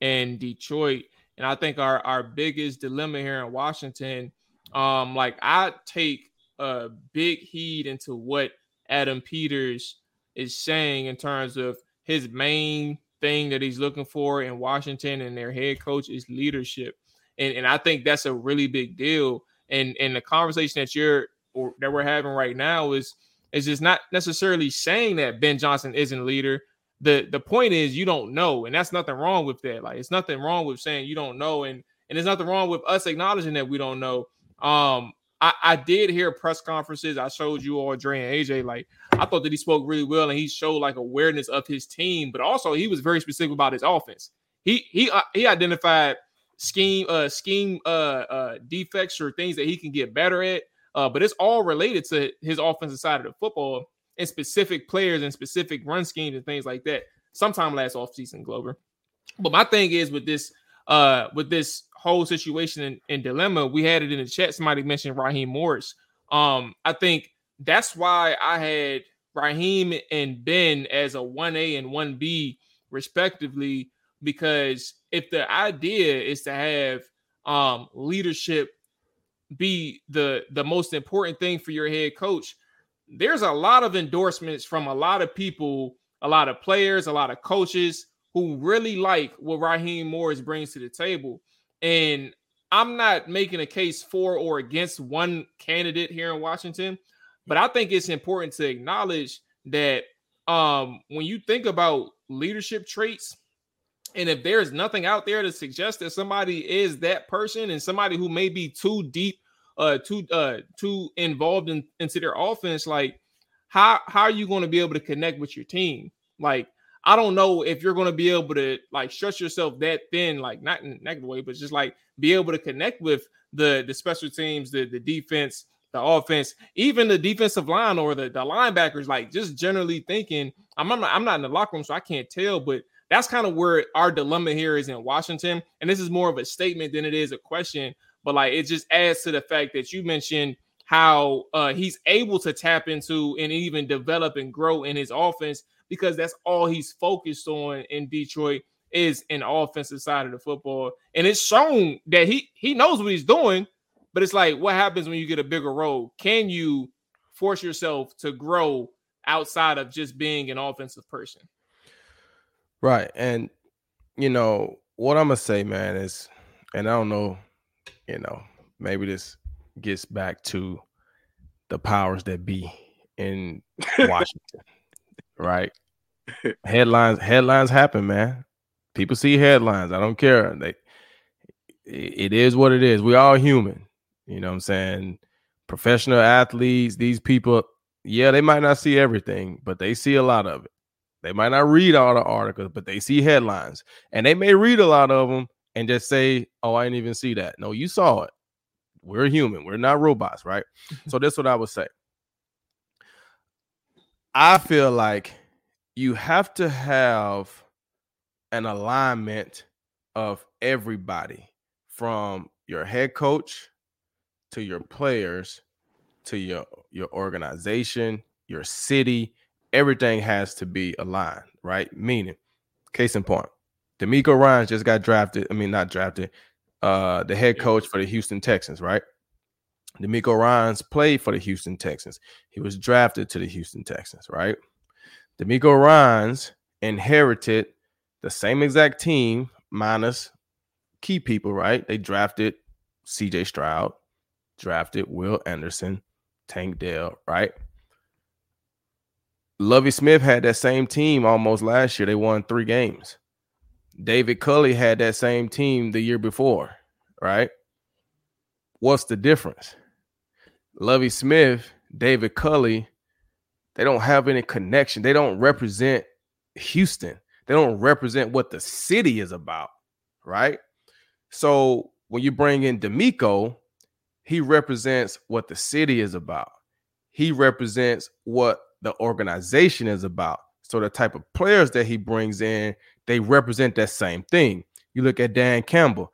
in Detroit. And I think our biggest dilemma here in Washington, like I take a big heed into what Adam Peters is saying in terms of his main thing that he's looking for in Washington and their head coach is leadership. And I think that's a really big deal. And the conversation that we're having right now is just not necessarily saying that Ben Johnson isn't a leader. The point is you don't know, and that's nothing wrong with that. Like, it's nothing wrong with saying you don't know, and there's nothing wrong with us acknowledging that we don't know. I did hear press conferences. I showed you all Dre and AJ. Like, I thought that he spoke really well and he showed like awareness of his team, but also he was very specific about his offense. He identified scheme defects or things that he can get better at. But it's all related to his offensive side of the football and specific players and specific run schemes and things like that. Sometime last offseason, Glover. But my thing is with this whole situation and dilemma, we had it in the chat. Somebody mentioned Raheem Morris. I think that's why I had Raheem and Ben as a 1A and 1B respectively, because if the idea is to have leadership be the most important thing for your head coach, there's a lot of endorsements from a lot of people, a lot of players, a lot of coaches who really like what Raheem Morris brings to the table. And I'm not making a case for or against one candidate here in Washington, but I think it's important to acknowledge that when you think about leadership traits, and if there's nothing out there to suggest that somebody is that person and somebody who may be too deep too involved into their offense, like how are you going to be able to connect with your team? Like, I don't know if you're going to be able to like stretch yourself that thin, like not in a negative way, but just like be able to connect with the special teams, the defense, the offense, even the defensive line or the linebackers, like just generally thinking. I'm not in the locker room, so I can't tell, but that's kind of where our dilemma here is in Washington. And this is more of a statement than it is a question, but like it just adds to the fact that you mentioned how he's able to tap into and even develop and grow in his offense, because that's all he's focused on in Detroit is an offensive side of the football. And it's shown that he knows what he's doing, but it's like, what happens when you get a bigger role? Can you force yourself to grow outside of just being an offensive person? Right. And, you know, what I'm going to say, man, is, and I don't know, you know, maybe this gets back to the powers that be in Washington, right? Headlines happen, man. People see headlines. I don't care. It is what it is. We all human. You know what I'm saying? Professional athletes, these people, yeah, they might not see everything, but they see a lot of it. They might not read all the articles, but they see headlines. And they may read a lot of them and just say, oh, I didn't even see that. No, you saw it. We're human. We're not robots, right? So that's what I would say. I feel like you have to have an alignment of everybody, from your head coach to your players to your organization, your city. Everything has to be aligned, right? Meaning, case in point, DeMeco Ryans just got drafted. I mean, not drafted. The head coach for the Houston Texans, right? DeMeco Ryans played for the Houston Texans. He was drafted to the Houston Texans, right? DeMeco Ryans inherited the same exact team minus key people, right? They drafted C.J. Stroud, drafted Will Anderson, Tank Dell, right? Lovie Smith had that same team almost last year. They won 3 games. David Culley had that same team the year before, right? What's the difference? Lovie Smith, David Culley, they don't have any connection. They don't represent Houston. They don't represent what the city is about, right? So when you bring in DeMeco, he represents what the city is about. He represents what the organization is about. So the type of players that he brings in, they represent that same thing. You look at Dan Campbell,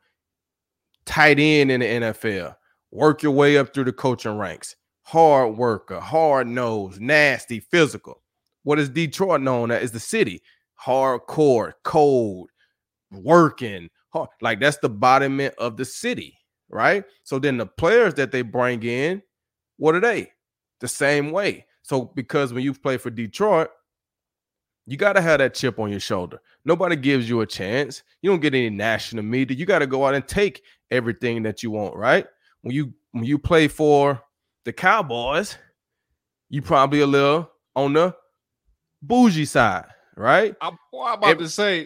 tight end in the NFL, work your way up through the coaching ranks, hard worker, hard nose, nasty, physical. What is Detroit known as? Is the city. Hardcore, cold, working hard. Like, that's the embodiment of the city, right? So then the players that they bring in, what are they? The same way. So because when you play for Detroit, you got to have that chip on your shoulder. Nobody gives you a chance. You don't get any national media. You got to go out and take everything that you want, right? When you play for the Cowboys, you probably a little on the bougie side, right? Listen,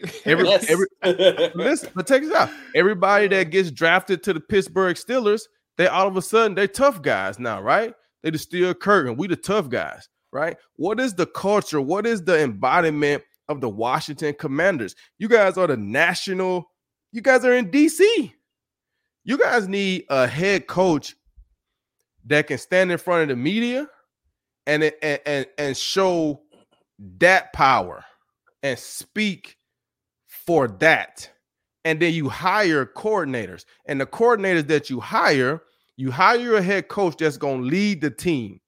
but take this out. Everybody that gets drafted to the Pittsburgh Steelers, they all of a sudden, they're tough guys now, right? They the steel curtain. We the tough guys, right? What is the culture? What is the embodiment of the Washington Commanders? You guys are the national. You guys are in D.C. You guys need a head coach that can stand in front of the media and show that power and speak for that. And then you hire coordinators. And the coordinators that you hire, you hire a head coach that's going to lead the team,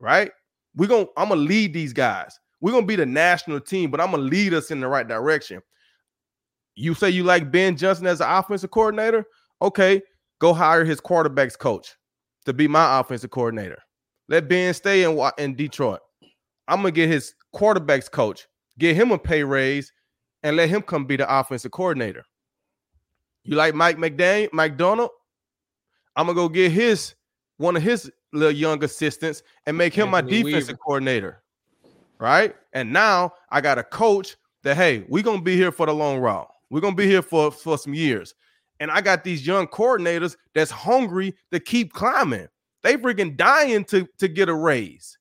right? I'm going to lead these guys. We're going to be the national team, but I'm going to lead us in the right direction. You say you like Ben Johnson as an offensive coordinator? Okay, go hire his quarterback's coach to be my offensive coordinator. Let Ben stay in Detroit. I'm going to get his quarterback's coach, get him a pay raise, and let him come be the offensive coordinator. You like Mike McDaniel? I'm going to go get one of his little young assistants and make him my defensive coordinator, right? And now I got a coach that, hey, we're going to be here for the long run. We're going to be here for some years. And I got these young coordinators that's hungry to keep climbing. They freaking dying to get a raise.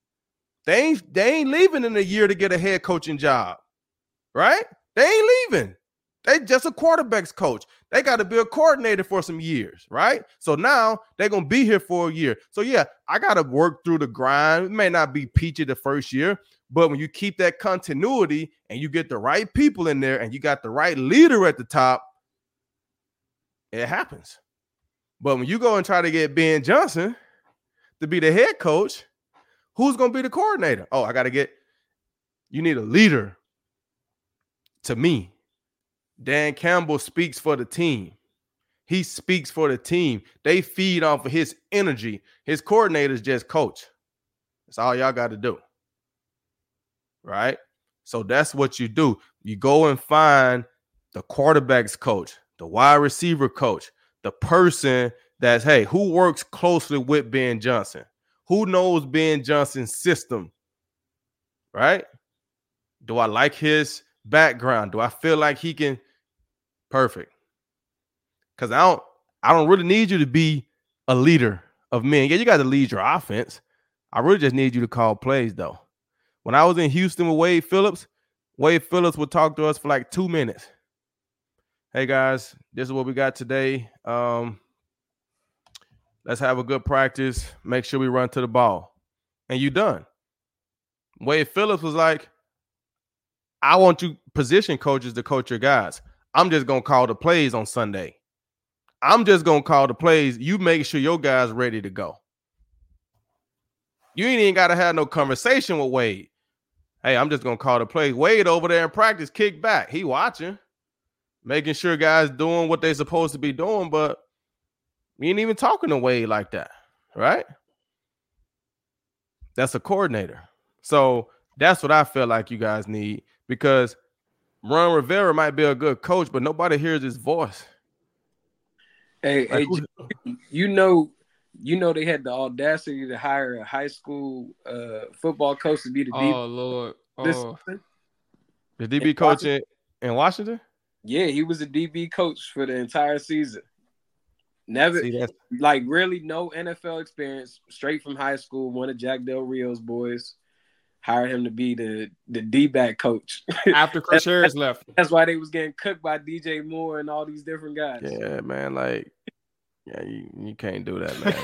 They ain't leaving in a year to get a head coaching job, right? They ain't leaving. They just a quarterback's coach. They got to be a coordinator for some years, right? So now they're going to be here for a year. So, yeah, I got to work through the grind. It may not be peachy the first year, but when you keep that continuity and you get the right people in there and you got the right leader at the top, it happens. But when you go and try to get Ben Johnson to be the head coach, who's going to be the coordinator? Oh, I got to get – you need a leader to me. Dan Campbell speaks for the team. He speaks for the team. They feed off of his energy. His coordinators just coach. That's all y'all got to do. Right? So that's what you do. You go and find the quarterback's coach, the wide receiver coach, the person that's, hey, who works closely with Ben Johnson? Who knows Ben Johnson's system? Right? Do I like his background? Do I feel like he can? Perfect. Because I don't really need you to be a leader of men. Yeah, you got to lead your offense. I really just need you to call plays, though. When I was in Houston with Wade Phillips would talk to us for like 2 minutes. Hey, guys, this is what we got today. Let's have a good practice. Make sure we run to the ball. And you done. Wade Phillips was like, I want you position coaches to coach your guys. I'm just going to call the plays on Sunday. I'm just going to call the plays. You make sure your guys ready to go. You ain't even got to have no conversation with Wade. Hey, I'm just going to call the plays. Wade over there in practice, kick back. He watching, making sure guys doing what they supposed to be doing, but we ain't even talking to Wade like that, right? That's a coordinator. So that's what I feel like you guys need. Because Ron Rivera might be a good coach, but nobody hears his voice. Hey, like, hey, you know they had the audacity to hire a high school football coach to be the DB. Oh, Lord. Oh. The DB coach in Washington? Yeah, he was a DB coach for the entire season. Never, like, really no NFL experience, straight from high school, one of Jack Del Rio's boys. Hired him to be the D-back coach. After Chris Harris left. That's why they was getting cooked by DJ Moore and all these different guys. Yeah, man. Like, yeah, you can't do that, man.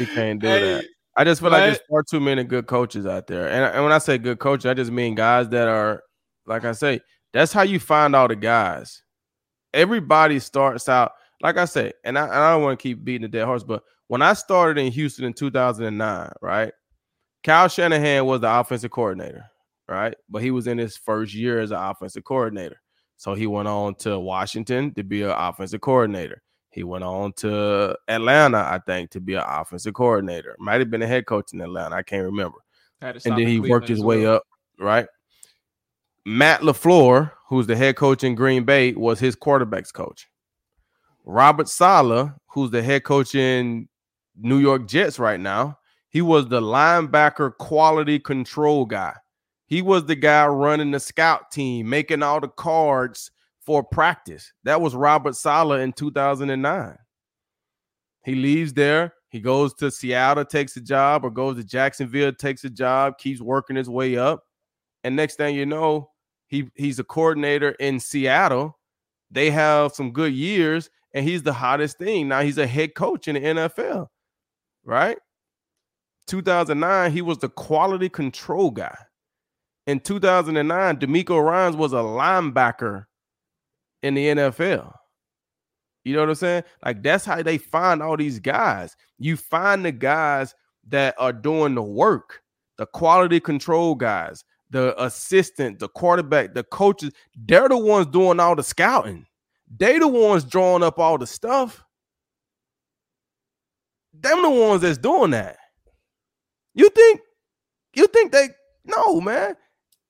You can't do that. I just feel like there's far too many good coaches out there. And when I say good coaches, I just mean guys that are, like I say, that's how you find all the guys. Everybody starts out, like I say, and I don't want to keep beating the dead horse, but when I started in Houston in 2009, right? Kyle Shanahan was the offensive coordinator, right? But he was in his first year as an offensive coordinator. So he went on to Washington to be an offensive coordinator. He went on to Atlanta, I think, to be an offensive coordinator. Might have been a head coach in Atlanta. I can't remember. And then he worked his way up, right? Matt LaFleur, who's the head coach in Green Bay, was his quarterback's coach. Robert Saleh, who's the head coach in New York Jets right now, he was the linebacker quality control guy. He was the guy running the scout team, making all the cards for practice. That was Robert Saleh in 2009. He leaves there. He goes to Seattle, takes a job, or goes to Jacksonville, takes a job, keeps working his way up. And next thing you know, he's a coordinator in Seattle. They have some good years, and he's the hottest thing. Now he's a head coach in the NFL, right? 2009, he was the quality control guy. In 2009, DeMeco Ryans was a linebacker in the NFL. You know what I'm saying? Like, that's how they find all these guys. You find the guys that are doing the work, the quality control guys, the assistant, the quarterback, the coaches. They're the ones doing all the scouting. They the ones drawing up all the stuff. Them the ones that's doing that. You think they no, man.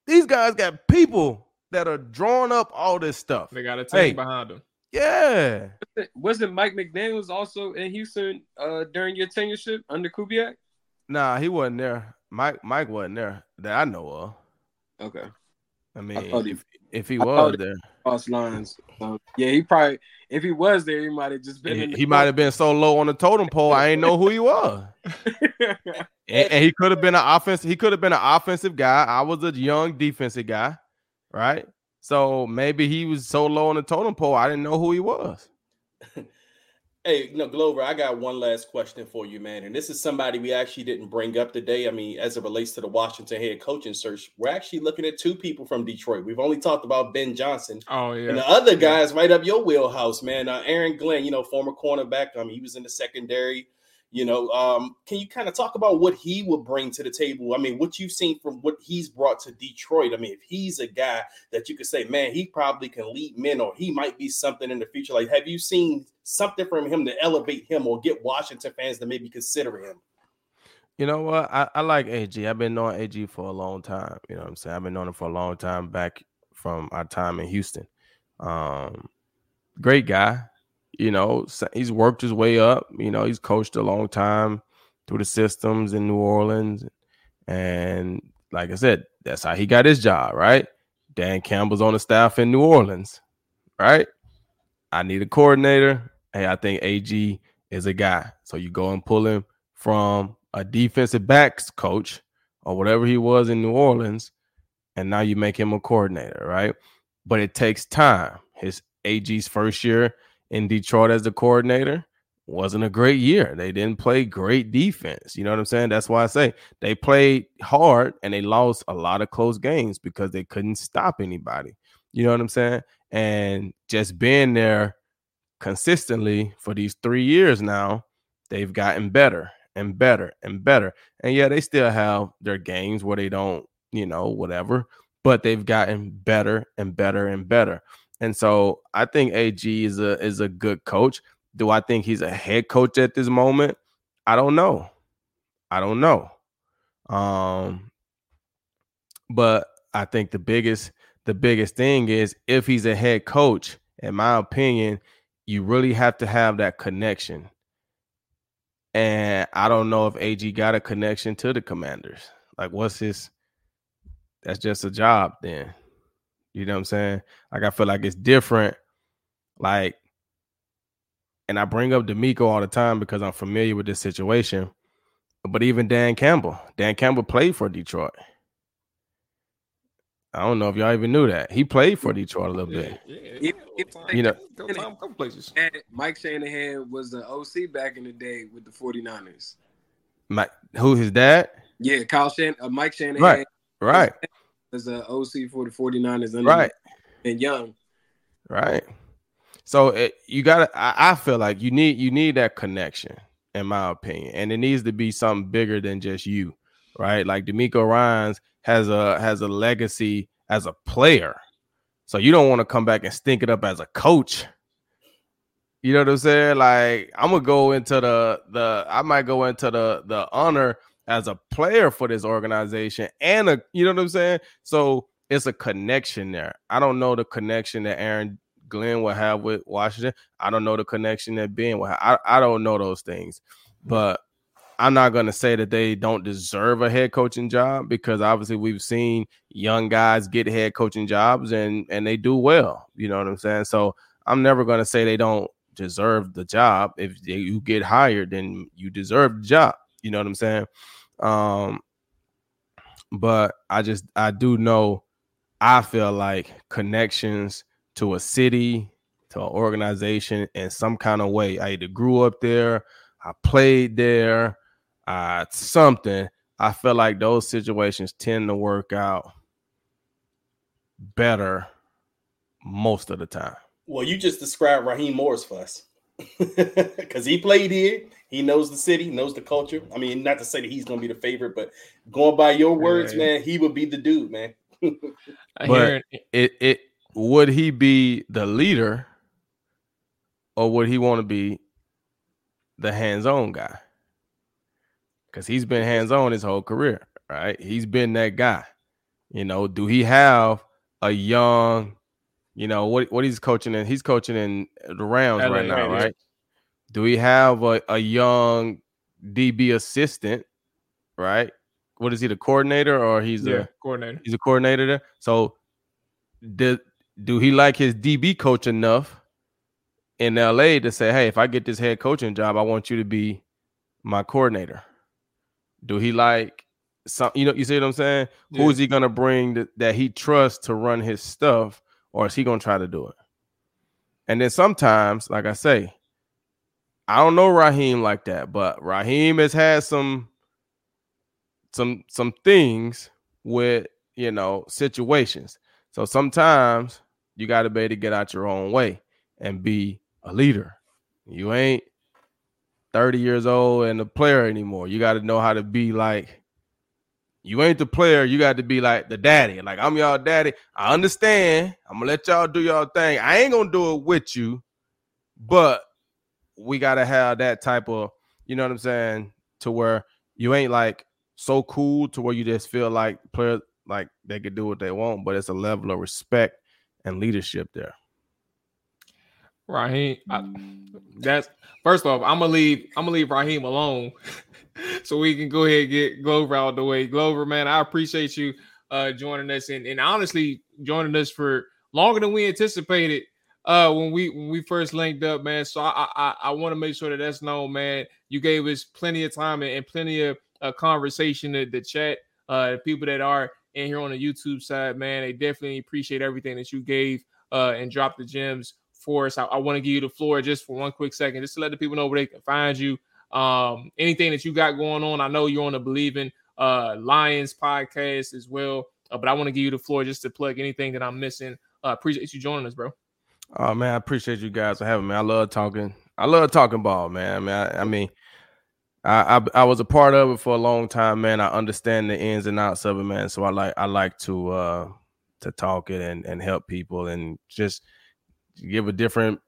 These guys got people that are drawing up all this stuff. They got a team behind them. Yeah. Wasn't Mike McDaniel also in Houston during your tenureship under Kubiak? Nah, he wasn't there. Mike wasn't there that I know of. Okay. I mean, if he was there. Cross lines. Yeah, he probably, if he was there, he might have just been. He might have been so low on the totem pole, I ain't know who he was. and he could have been an offense. He could have been an offensive guy. I was a young defensive guy, right? So maybe he was so low on the totem pole, I didn't know who he was. Hey, no, Glover, I got one last question for you, man. And this is somebody we actually didn't bring up today. I mean, as it relates to the Washington head coaching search, we're actually looking at two people from Detroit. We've only talked about Ben Johnson. Oh, yeah. And the other guy's right up your wheelhouse, man. Aaron Glenn, former cornerback. I mean, he was in the secondary. Can you kind of talk about what he would bring to the table? I mean, what you've seen from what he's brought to Detroit. I mean, if he's a guy that you could say, man, he probably can lead men, or he might be something in the future. Like, have you seen something from him to elevate him or get Washington fans to maybe consider him? You know what? I like AG. I've been knowing AG for a long time. You know what I'm saying? I've been knowing him for a long time, back from our time in Houston. Great guy. He's worked his way up. He's coached a long time through the systems in New Orleans. And like I said, that's how he got his job, right? Dan Campbell's on the staff in New Orleans, right? I need a coordinator. Hey, I think AG is a guy. So you go and pull him from a defensive backs coach or whatever he was in New Orleans, and now you make him a coordinator, right? But it takes time. His AG's first year in Detroit as the coordinator wasn't a great year. They didn't play great defense. You know what I'm saying? That's why I say they played hard and they lost a lot of close games because they couldn't stop anybody. You know what I'm saying? And just being there consistently for these 3 years now, they've gotten better and better and better. And yeah, they still have their games where they don't, whatever, but they've gotten better and better and better. And so I think AG is a good coach. Do I think he's a head coach at this moment? I don't know. But I think the biggest thing is, if he's a head coach, in my opinion, you really have to have that connection. And I don't know if AG got a connection to the Commanders. Like, what's his? That's just a job then. You know what I'm saying? Like, I feel like it's different. Like, and I bring up DeMeco all the time because I'm familiar with this situation. But even Dan Campbell played for Detroit. I don't know if y'all even knew that. He played for Detroit a little bit. Yeah. Couple places. Mike Shanahan was the OC back in the day with the 49ers. Who, his dad? Yeah, Kyle Shanahan. Mike Shanahan. Right. As an OC for the 49ers, right? And Young, right? So I feel like you need that connection, in my opinion, and it needs to be something bigger than just you, right? Like, DeMeco Ryans has a legacy as a player, so you don't want to come back and stink it up as a coach. You know what I'm saying? Like, I'm gonna go into the honor as a player for this organization, and you know what I'm saying? So it's a connection there. I don't know the connection that Aaron Glenn will have with Washington. I don't know the connection that Ben will have. I don't know those things, but I'm not going to say that they don't deserve a head coaching job, because obviously we've seen young guys get head coaching jobs and they do well. You know what I'm saying? So I'm never going to say they don't deserve the job. If you get hired, then you deserve the job. You know what I'm saying? But I do know, I feel like connections to a city, to an organization in some kind of way. I either grew up there, I played there, something. I feel like those situations tend to work out better most of the time. Well, you just described Raheem Morris for us. Because he played here, he knows the city, knows the culture. I mean, not to say that he's gonna be the favorite, but going by your words, man, he would be the dude, man. But it would he be the leader, or would he want to be the hands-on guy? Because he's been hands-on his whole career, right? He's been that guy. Do he have a young? What he's coaching in? He's coaching in the Rams right now, right? Do we have a young DB assistant, right? What is he, the coordinator, or he's a coordinator? He's a coordinator there. So do he like his DB coach enough in LA to say, hey, if I get this head coaching job, I want you to be my coordinator? Do he like some, you know, you see what I'm saying? Yeah. Who is he going to bring that he trusts to run his stuff, or is he going to try to do it? And then sometimes, like I say, I don't know Raheem like that, but Raheem has had some things with, you know, situations. So sometimes you got to be able to get out your own way and be a leader. You ain't 30 years old and a player anymore. You got to know how to be like, you ain't the player. You got to be like the daddy. Like, I'm y'all daddy. I understand. I'm going to let y'all do y'all thing. I ain't going to do it with you, but we got to have that type of, you know what I'm saying, to where you ain't like so cool to where you just feel like players, like they could do what they want, but it's a level of respect and leadership there. Raheem, that's first off, I'm gonna leave Raheem alone so we can go ahead and get Glover out of the way. Glover, man, I appreciate you joining us and honestly joining us for longer than we anticipated when we first linked up, man. So I want to make sure that that's known, man. You gave us plenty of time and plenty of conversation to the chat. The people that are in here on the YouTube side, man, they definitely appreciate everything that you gave and dropped the gems for us. I want to give you the floor just for one quick second, just to let the people know where they can find you. Anything that you got going on, I know you're on the BLEAV in Lions podcast as well, but I want to give you the floor just to plug anything that I'm missing. Appreciate you joining us, bro. Oh, man, I appreciate you guys for having me. I love talking ball, man. I was a part of it for a long time, man. I understand the ins and outs of it, man. So I like to talk it and help people and just give a different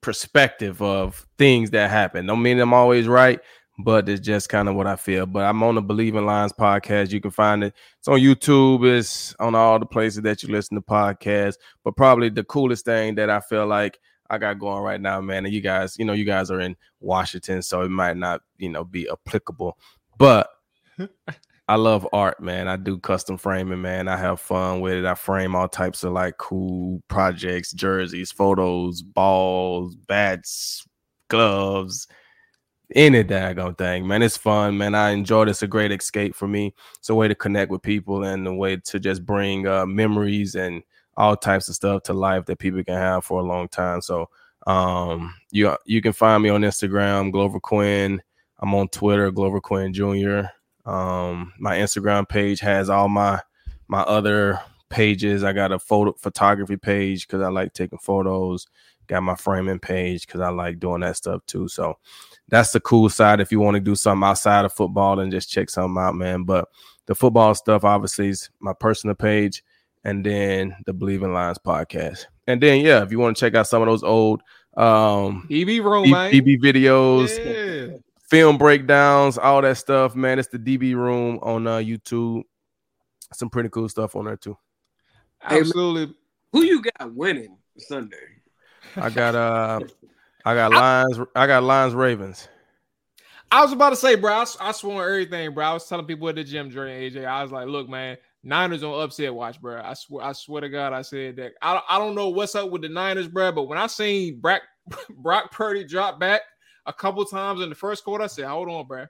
perspective of things that happen. Don't mean I'm always right, but it's just kind of what I feel. But I'm on the BLEAV in Lions podcast. You can find it. It's on YouTube. It's on all the places that you listen to podcasts. But probably the coolest thing that I feel like I got going right now, man, and you guys are in Washington, so it might not, be applicable, but I love art, man. I do custom framing, man. I have fun with it. I frame all types of like cool projects, jerseys, photos, balls, bats, gloves, any daggone thing, man. It's fun, man. I enjoy it. It's a great escape for me. It's a way to connect with people and a way to just bring memories and all types of stuff to life that people can have for a long time. So you can find me on Instagram, Glover Quin. I'm on Twitter, Glover Quin Jr. My Instagram page has all my other pages. I got a photography page because I like taking photos. Got my framing page because I like doing that stuff too. So that's the cool side if you want to do something outside of football and just check something out, man. But the football stuff obviously is my personal page. And then the BLEAV in Lions podcast. And then, yeah, if you want to check out some of those old DB room, man. DB videos, yeah. Film breakdowns, all that stuff, man, it's the DB room on YouTube. Some pretty cool stuff on there, too. Absolutely. Who you got winning Sunday? I got Lions. I got Lions Ravens. I was about to say, bro, I swore on everything, bro. I was telling people at the gym during AJ. I was like, look, man. Niners on upset watch, bro. I swear to God, I said that. I don't know what's up with the Niners, bro, but when I seen Brock Purdy drop back a couple times in the first quarter, I said, hold on, bro.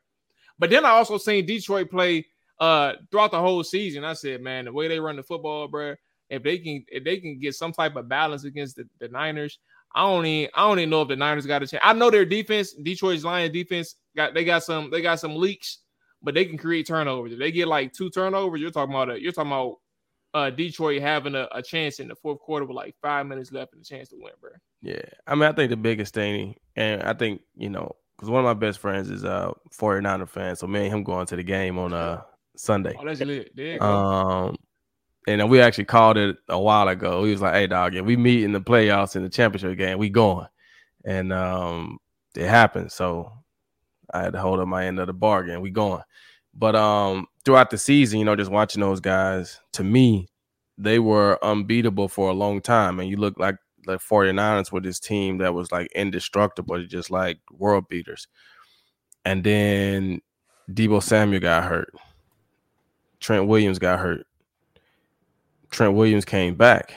But then I also seen Detroit play throughout the whole season. I said, man, the way they run the football, bro, if they can get some type of balance against the Niners, I don't even know if the Niners got a chance. I know their defense, Detroit's Lions defense, they got some leaks. But they can create turnovers. If they get like 2 turnovers, you're talking about Detroit having a chance in the fourth quarter with like 5 minutes left and a chance to win, bro. Yeah, I mean, I think the biggest thing, and I think because one of my best friends is a 49er fan, so me and him going to the game on Sunday. Oh, that's lit. There you go. And we actually called it a while ago. He was like, "Hey, dog, if we meet in the playoffs in the championship game, we going," and it happened. So. I had to hold up my end of the bargain. We going. But throughout the season, just watching those guys, to me, they were unbeatable for a long time. And you look like the 49ers were this team that was like indestructible, just like world beaters. And then Deebo Samuel got hurt. Trent Williams got hurt. Trent Williams came back.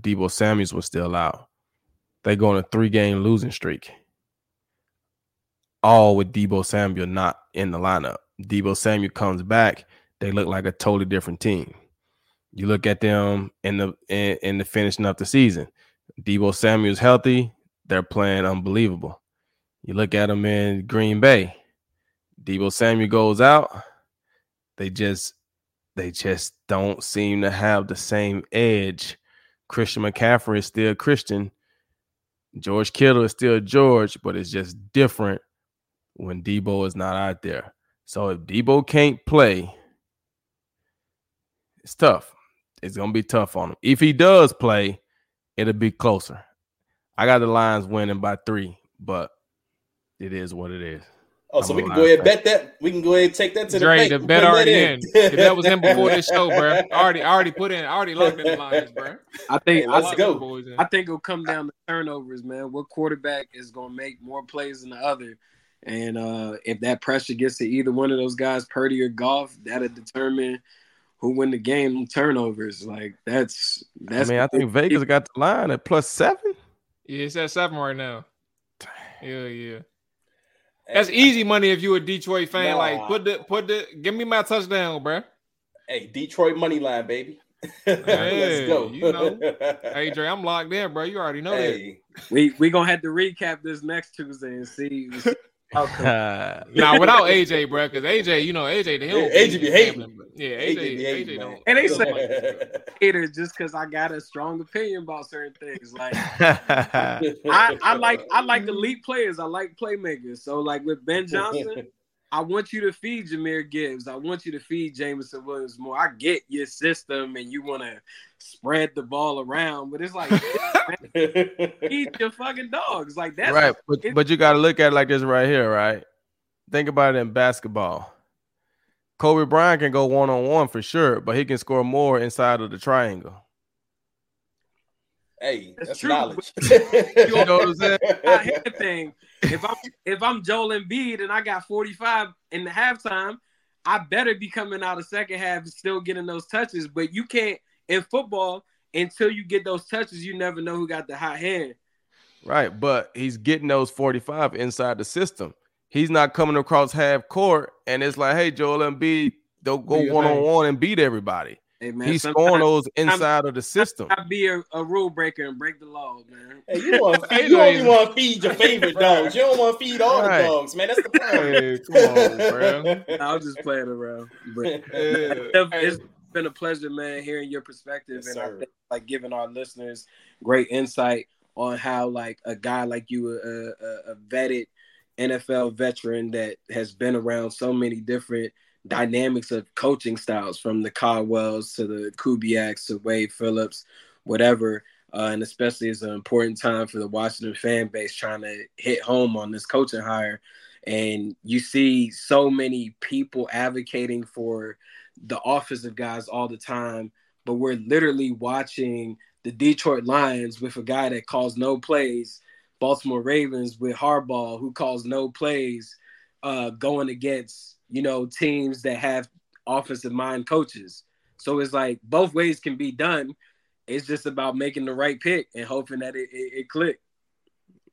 Deebo Samuel was still out. They go on a 3-game losing streak. All with Deebo Samuel not in the lineup. Deebo Samuel comes back. They look like a totally different team. You look at them in the finishing up the season. Deebo Samuel's healthy. They're playing unbelievable. You look at them in Green Bay. Deebo Samuel goes out. They just don't seem to have the same edge. Christian McCaffrey is still Christian. George Kittle is still George, but it's just different when Deebo is not out there. So if Deebo can't play, it's tough. It's going to be tough on him. If he does play, it'll be closer. I got the Lions winning by 3, but it is what it is. Oh, so we can go ahead and bet that. We can go ahead and take that to the bank. The bet already in. The bet was in before this show, bro. I already put in. I already locked in the Lions, bro. I think it'll come down to turnovers, man. What quarterback is going to make more plays than the other? And if that pressure gets to either one of those guys, Purdy or Goff, that'll determine who win the game. Turnovers, like that's. I mean, I think Vegas got the line at +7. Yeah, it's at 7 right now. Yeah, yeah. That's easy money if you're a Detroit fan. Nah. Like, put the, give me my touchdown, bro. Hey, Detroit money line, baby. Hey, let's go. You know, hey, Dre, I'm locked in, bro. You already know that. We gonna have to recap this next Tuesday and see. Nah, without AJ, bro, because AJ, you know, AJ the hill. AJ be hating. Yeah, AJ don't. And they say haters just because I got a strong opinion about certain things. Like I like elite players. I like playmakers. So like with Ben Johnson, I want you to feed Jahmyr Gibbs. I want you to feed Jameson Williams more. I get your system and you want to spread the ball around, but it's like eat your fucking dogs. Like that's right. But you got to look at it like this right here, right? Think about it in basketball. Kobe Bryant can go one-on-one for sure, but he can score more inside of the triangle. Hey, that's true. Knowledge. You know what I'm saying? If I'm Joel Embiid and I got 45 in the halftime, I better be coming out of second half and still getting those touches. But you can't in football until you get those touches. You never know who got the hot hand. Right, but he's getting those 45 inside the system. He's not coming across half court, and it's like, hey, Joel Embiid, don't go one-on-one and beat everybody. Hey, man, he's scoring those inside of the system. I'd be a rule breaker and break the law, man. Hey, you only want to feed your favorite dogs. You don't want to feed all the dogs, man. That's the problem. Hey, come on, bro. I was just playing around. But it's been a pleasure, man, hearing your perspective I think, like giving our listeners great insight on how like a guy like you, a vetted NFL veteran that has been around so many different dynamics of coaching styles, from the Caldwells to the Kubiaks to Wade Phillips, whatever, and especially it's an important time for the Washington fan base trying to hit home on this coaching hire. And you see so many people advocating for the offensive guys all the time, but we're literally watching the Detroit Lions with a guy that calls no plays, Baltimore Ravens with Harbaugh who calls no plays, going against, you know, teams that have offensive mind coaches. So it's like both ways can be done. It's just about making the right pick and hoping that it click.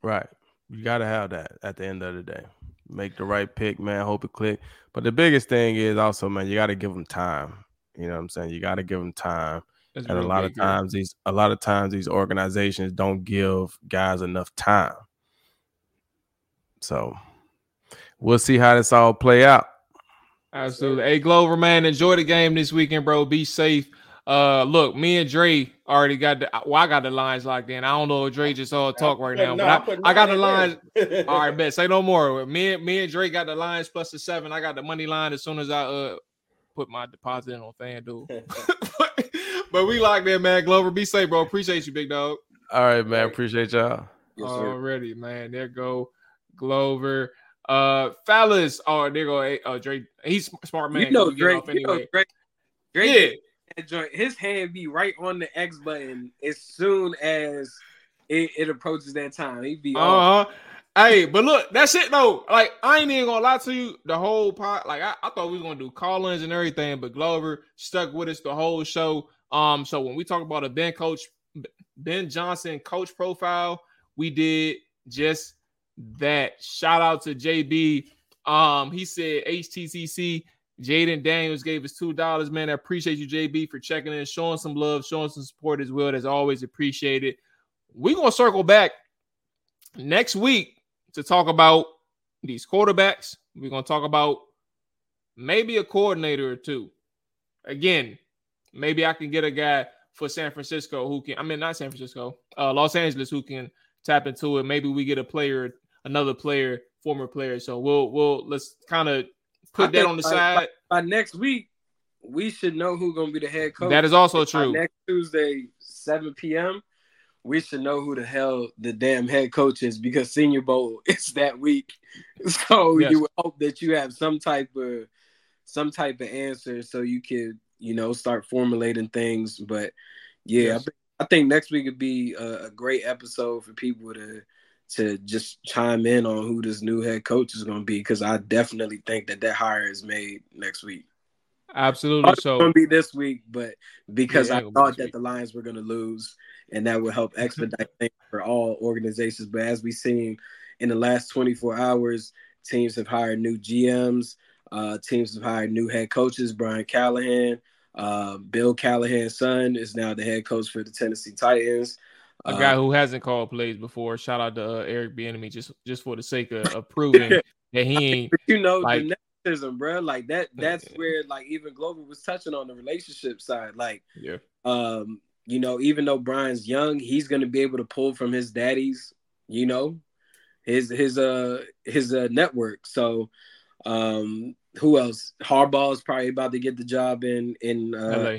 Right. You got to have that at the end of the day. Make the right pick, man. Hope it click. But the biggest thing is also, man, you got to give them time. You know what I'm saying? You got to give them time. That's and really a lot of times these organizations don't give guys enough time. So we'll see how this all play out. Absolutely. Hey, Glover, man, enjoy the game this weekend, bro. Be safe. Look, me and Dre already got I got the lines locked in. I don't know if Dre just all talk right now, but I got the lines. All right, bet. Say no more. Me and Dre got the lines +7. I got the money line as soon as I put my deposit in on FanDuel. But we locked in, man. Glover, be safe, bro. Appreciate you, big dog. All right, man. Appreciate y'all. Already, man. There go Glover. Fellas, there go Dre. He's a smart man. You know, Dre, anyway. Dre, his hand be right on the X button as soon as it approaches that time. He be Hey, but look, that's it though. Like, I ain't even gonna lie to you. The whole pod, like, I thought we was gonna do call-ins and everything, but Glover stuck with us the whole show. So when we talk about a bench coach, Ben Johnson coach profile, we did just that. Shout out to JB. He said HTCC Jaden Daniels gave us $2. Man, I appreciate you, JB, for checking in, showing some love, showing some support as well. That's always appreciated. We're going to circle back next week to talk about these quarterbacks. We're going to talk about maybe a coordinator or two. Again, maybe I can get a guy for San Francisco who can, I mean, not San Francisco, Los Angeles, who can tap into it. Maybe we get a player, another player, former player. So we'll let's kind of put that on the side. By next week, we should know who's going to be the head coach. That is also true. By next Tuesday, 7 p.m., we should know who the hell the damn head coach is, because Senior Bowl is that week. So yes, you would hope that you have some type of answer so you could, you know, start formulating things. But yeah, yes, I think next week would be a great episode for people to just chime in on who this new head coach is going to be, because I definitely think that hire is made next week. Absolutely. So it's going to be this week, but because I thought that the Lions were going to lose, and that would help expedite things for all organizations. But as we've seen in the last 24 hours, teams have hired new GMs, teams have hired new head coaches. Brian Callahan, Bill Callahan's son, is now the head coach for the Tennessee Titans. A guy who hasn't called plays before. Shout out to Eric Bieniemy, just for the sake of proving that he ain't. You know, like, the nepotism, bro. Like that's where, like, even Glover was touching on the relationship side. Like, yeah, you know, even though Brian's young, he's gonna be able to pull from his daddy's, you know, his network. So, who else? Harbaugh's probably about to get the job in LA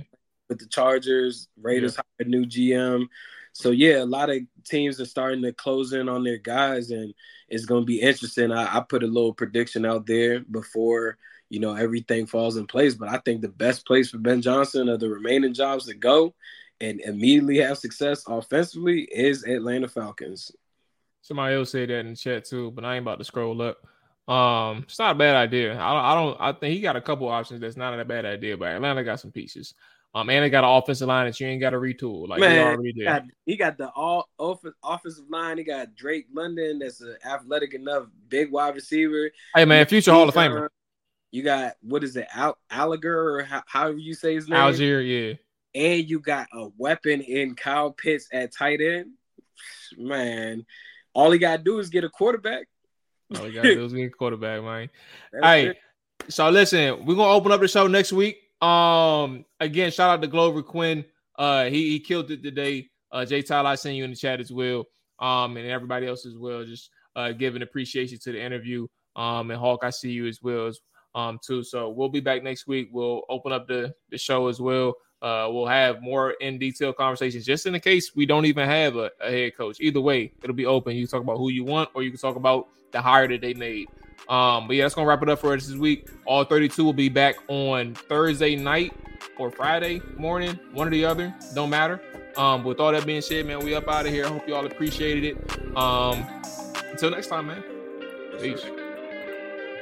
with the Chargers. Raiders hired a new GM. So, yeah, a lot of teams are starting to close in on their guys, and it's going to be interesting. I put a little prediction out there before, you know, everything falls in place. But I think the best place for Ben Johnson are the remaining jobs to go and immediately have success offensively is Atlanta Falcons. Somebody else said that in the chat, too, but I ain't about to scroll up. It's not a bad idea. I think he got a couple options that's not a bad idea, but Atlanta got some pieces. And they got an offensive line that you ain't got to retool. Like, man, already did. He got the all offensive line. He got Drake London, that's an athletic enough big wide receiver. Hey, man, future Hall of Famer. You got, what is it, Alger, or however you say his name? Algier, yeah. And you got a weapon in Kyle Pitts at tight end. Man, all he got to do is get a quarterback. All he got to do is get a quarterback, man. That's all right, it. So listen, we're going to open up the show next week. Again, shout out to Glover Quin. He killed it today. Jay Tyler, I sent you in the chat as well. And everybody else as well. Just giving appreciation to the interview. And Hawk, I see you as well too. So we'll be back next week. We'll open up the show as well. We'll have more in detail conversations, just in the case we don't even have a head coach. Either way, it'll be open. You can talk about who you want, or you can talk about the hire that they made. But yeah, that's gonna wrap it up for us this week. All 32 will be back on Thursday night or Friday morning, one or the other, don't matter. With all that being said, man, we up out of here. I hope you all appreciated it. Until next time, man. Peace.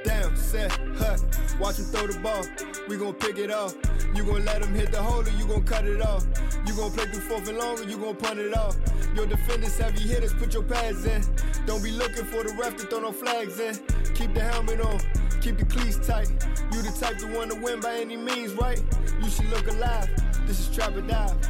Damn, set, hut, watch him throw the ball. We gon' pick it off. You gon' let him hit the hole, or you gon' cut it off. You gon' play through fourth and long, or you gon' punt it off. Your defenders, heavy hitters, put your pads in. Don't be looking for the ref to throw no flags in. Keep the helmet on, keep the cleats tight. You the type to want to win by any means, right? You should look alive. This is Trap or Dive.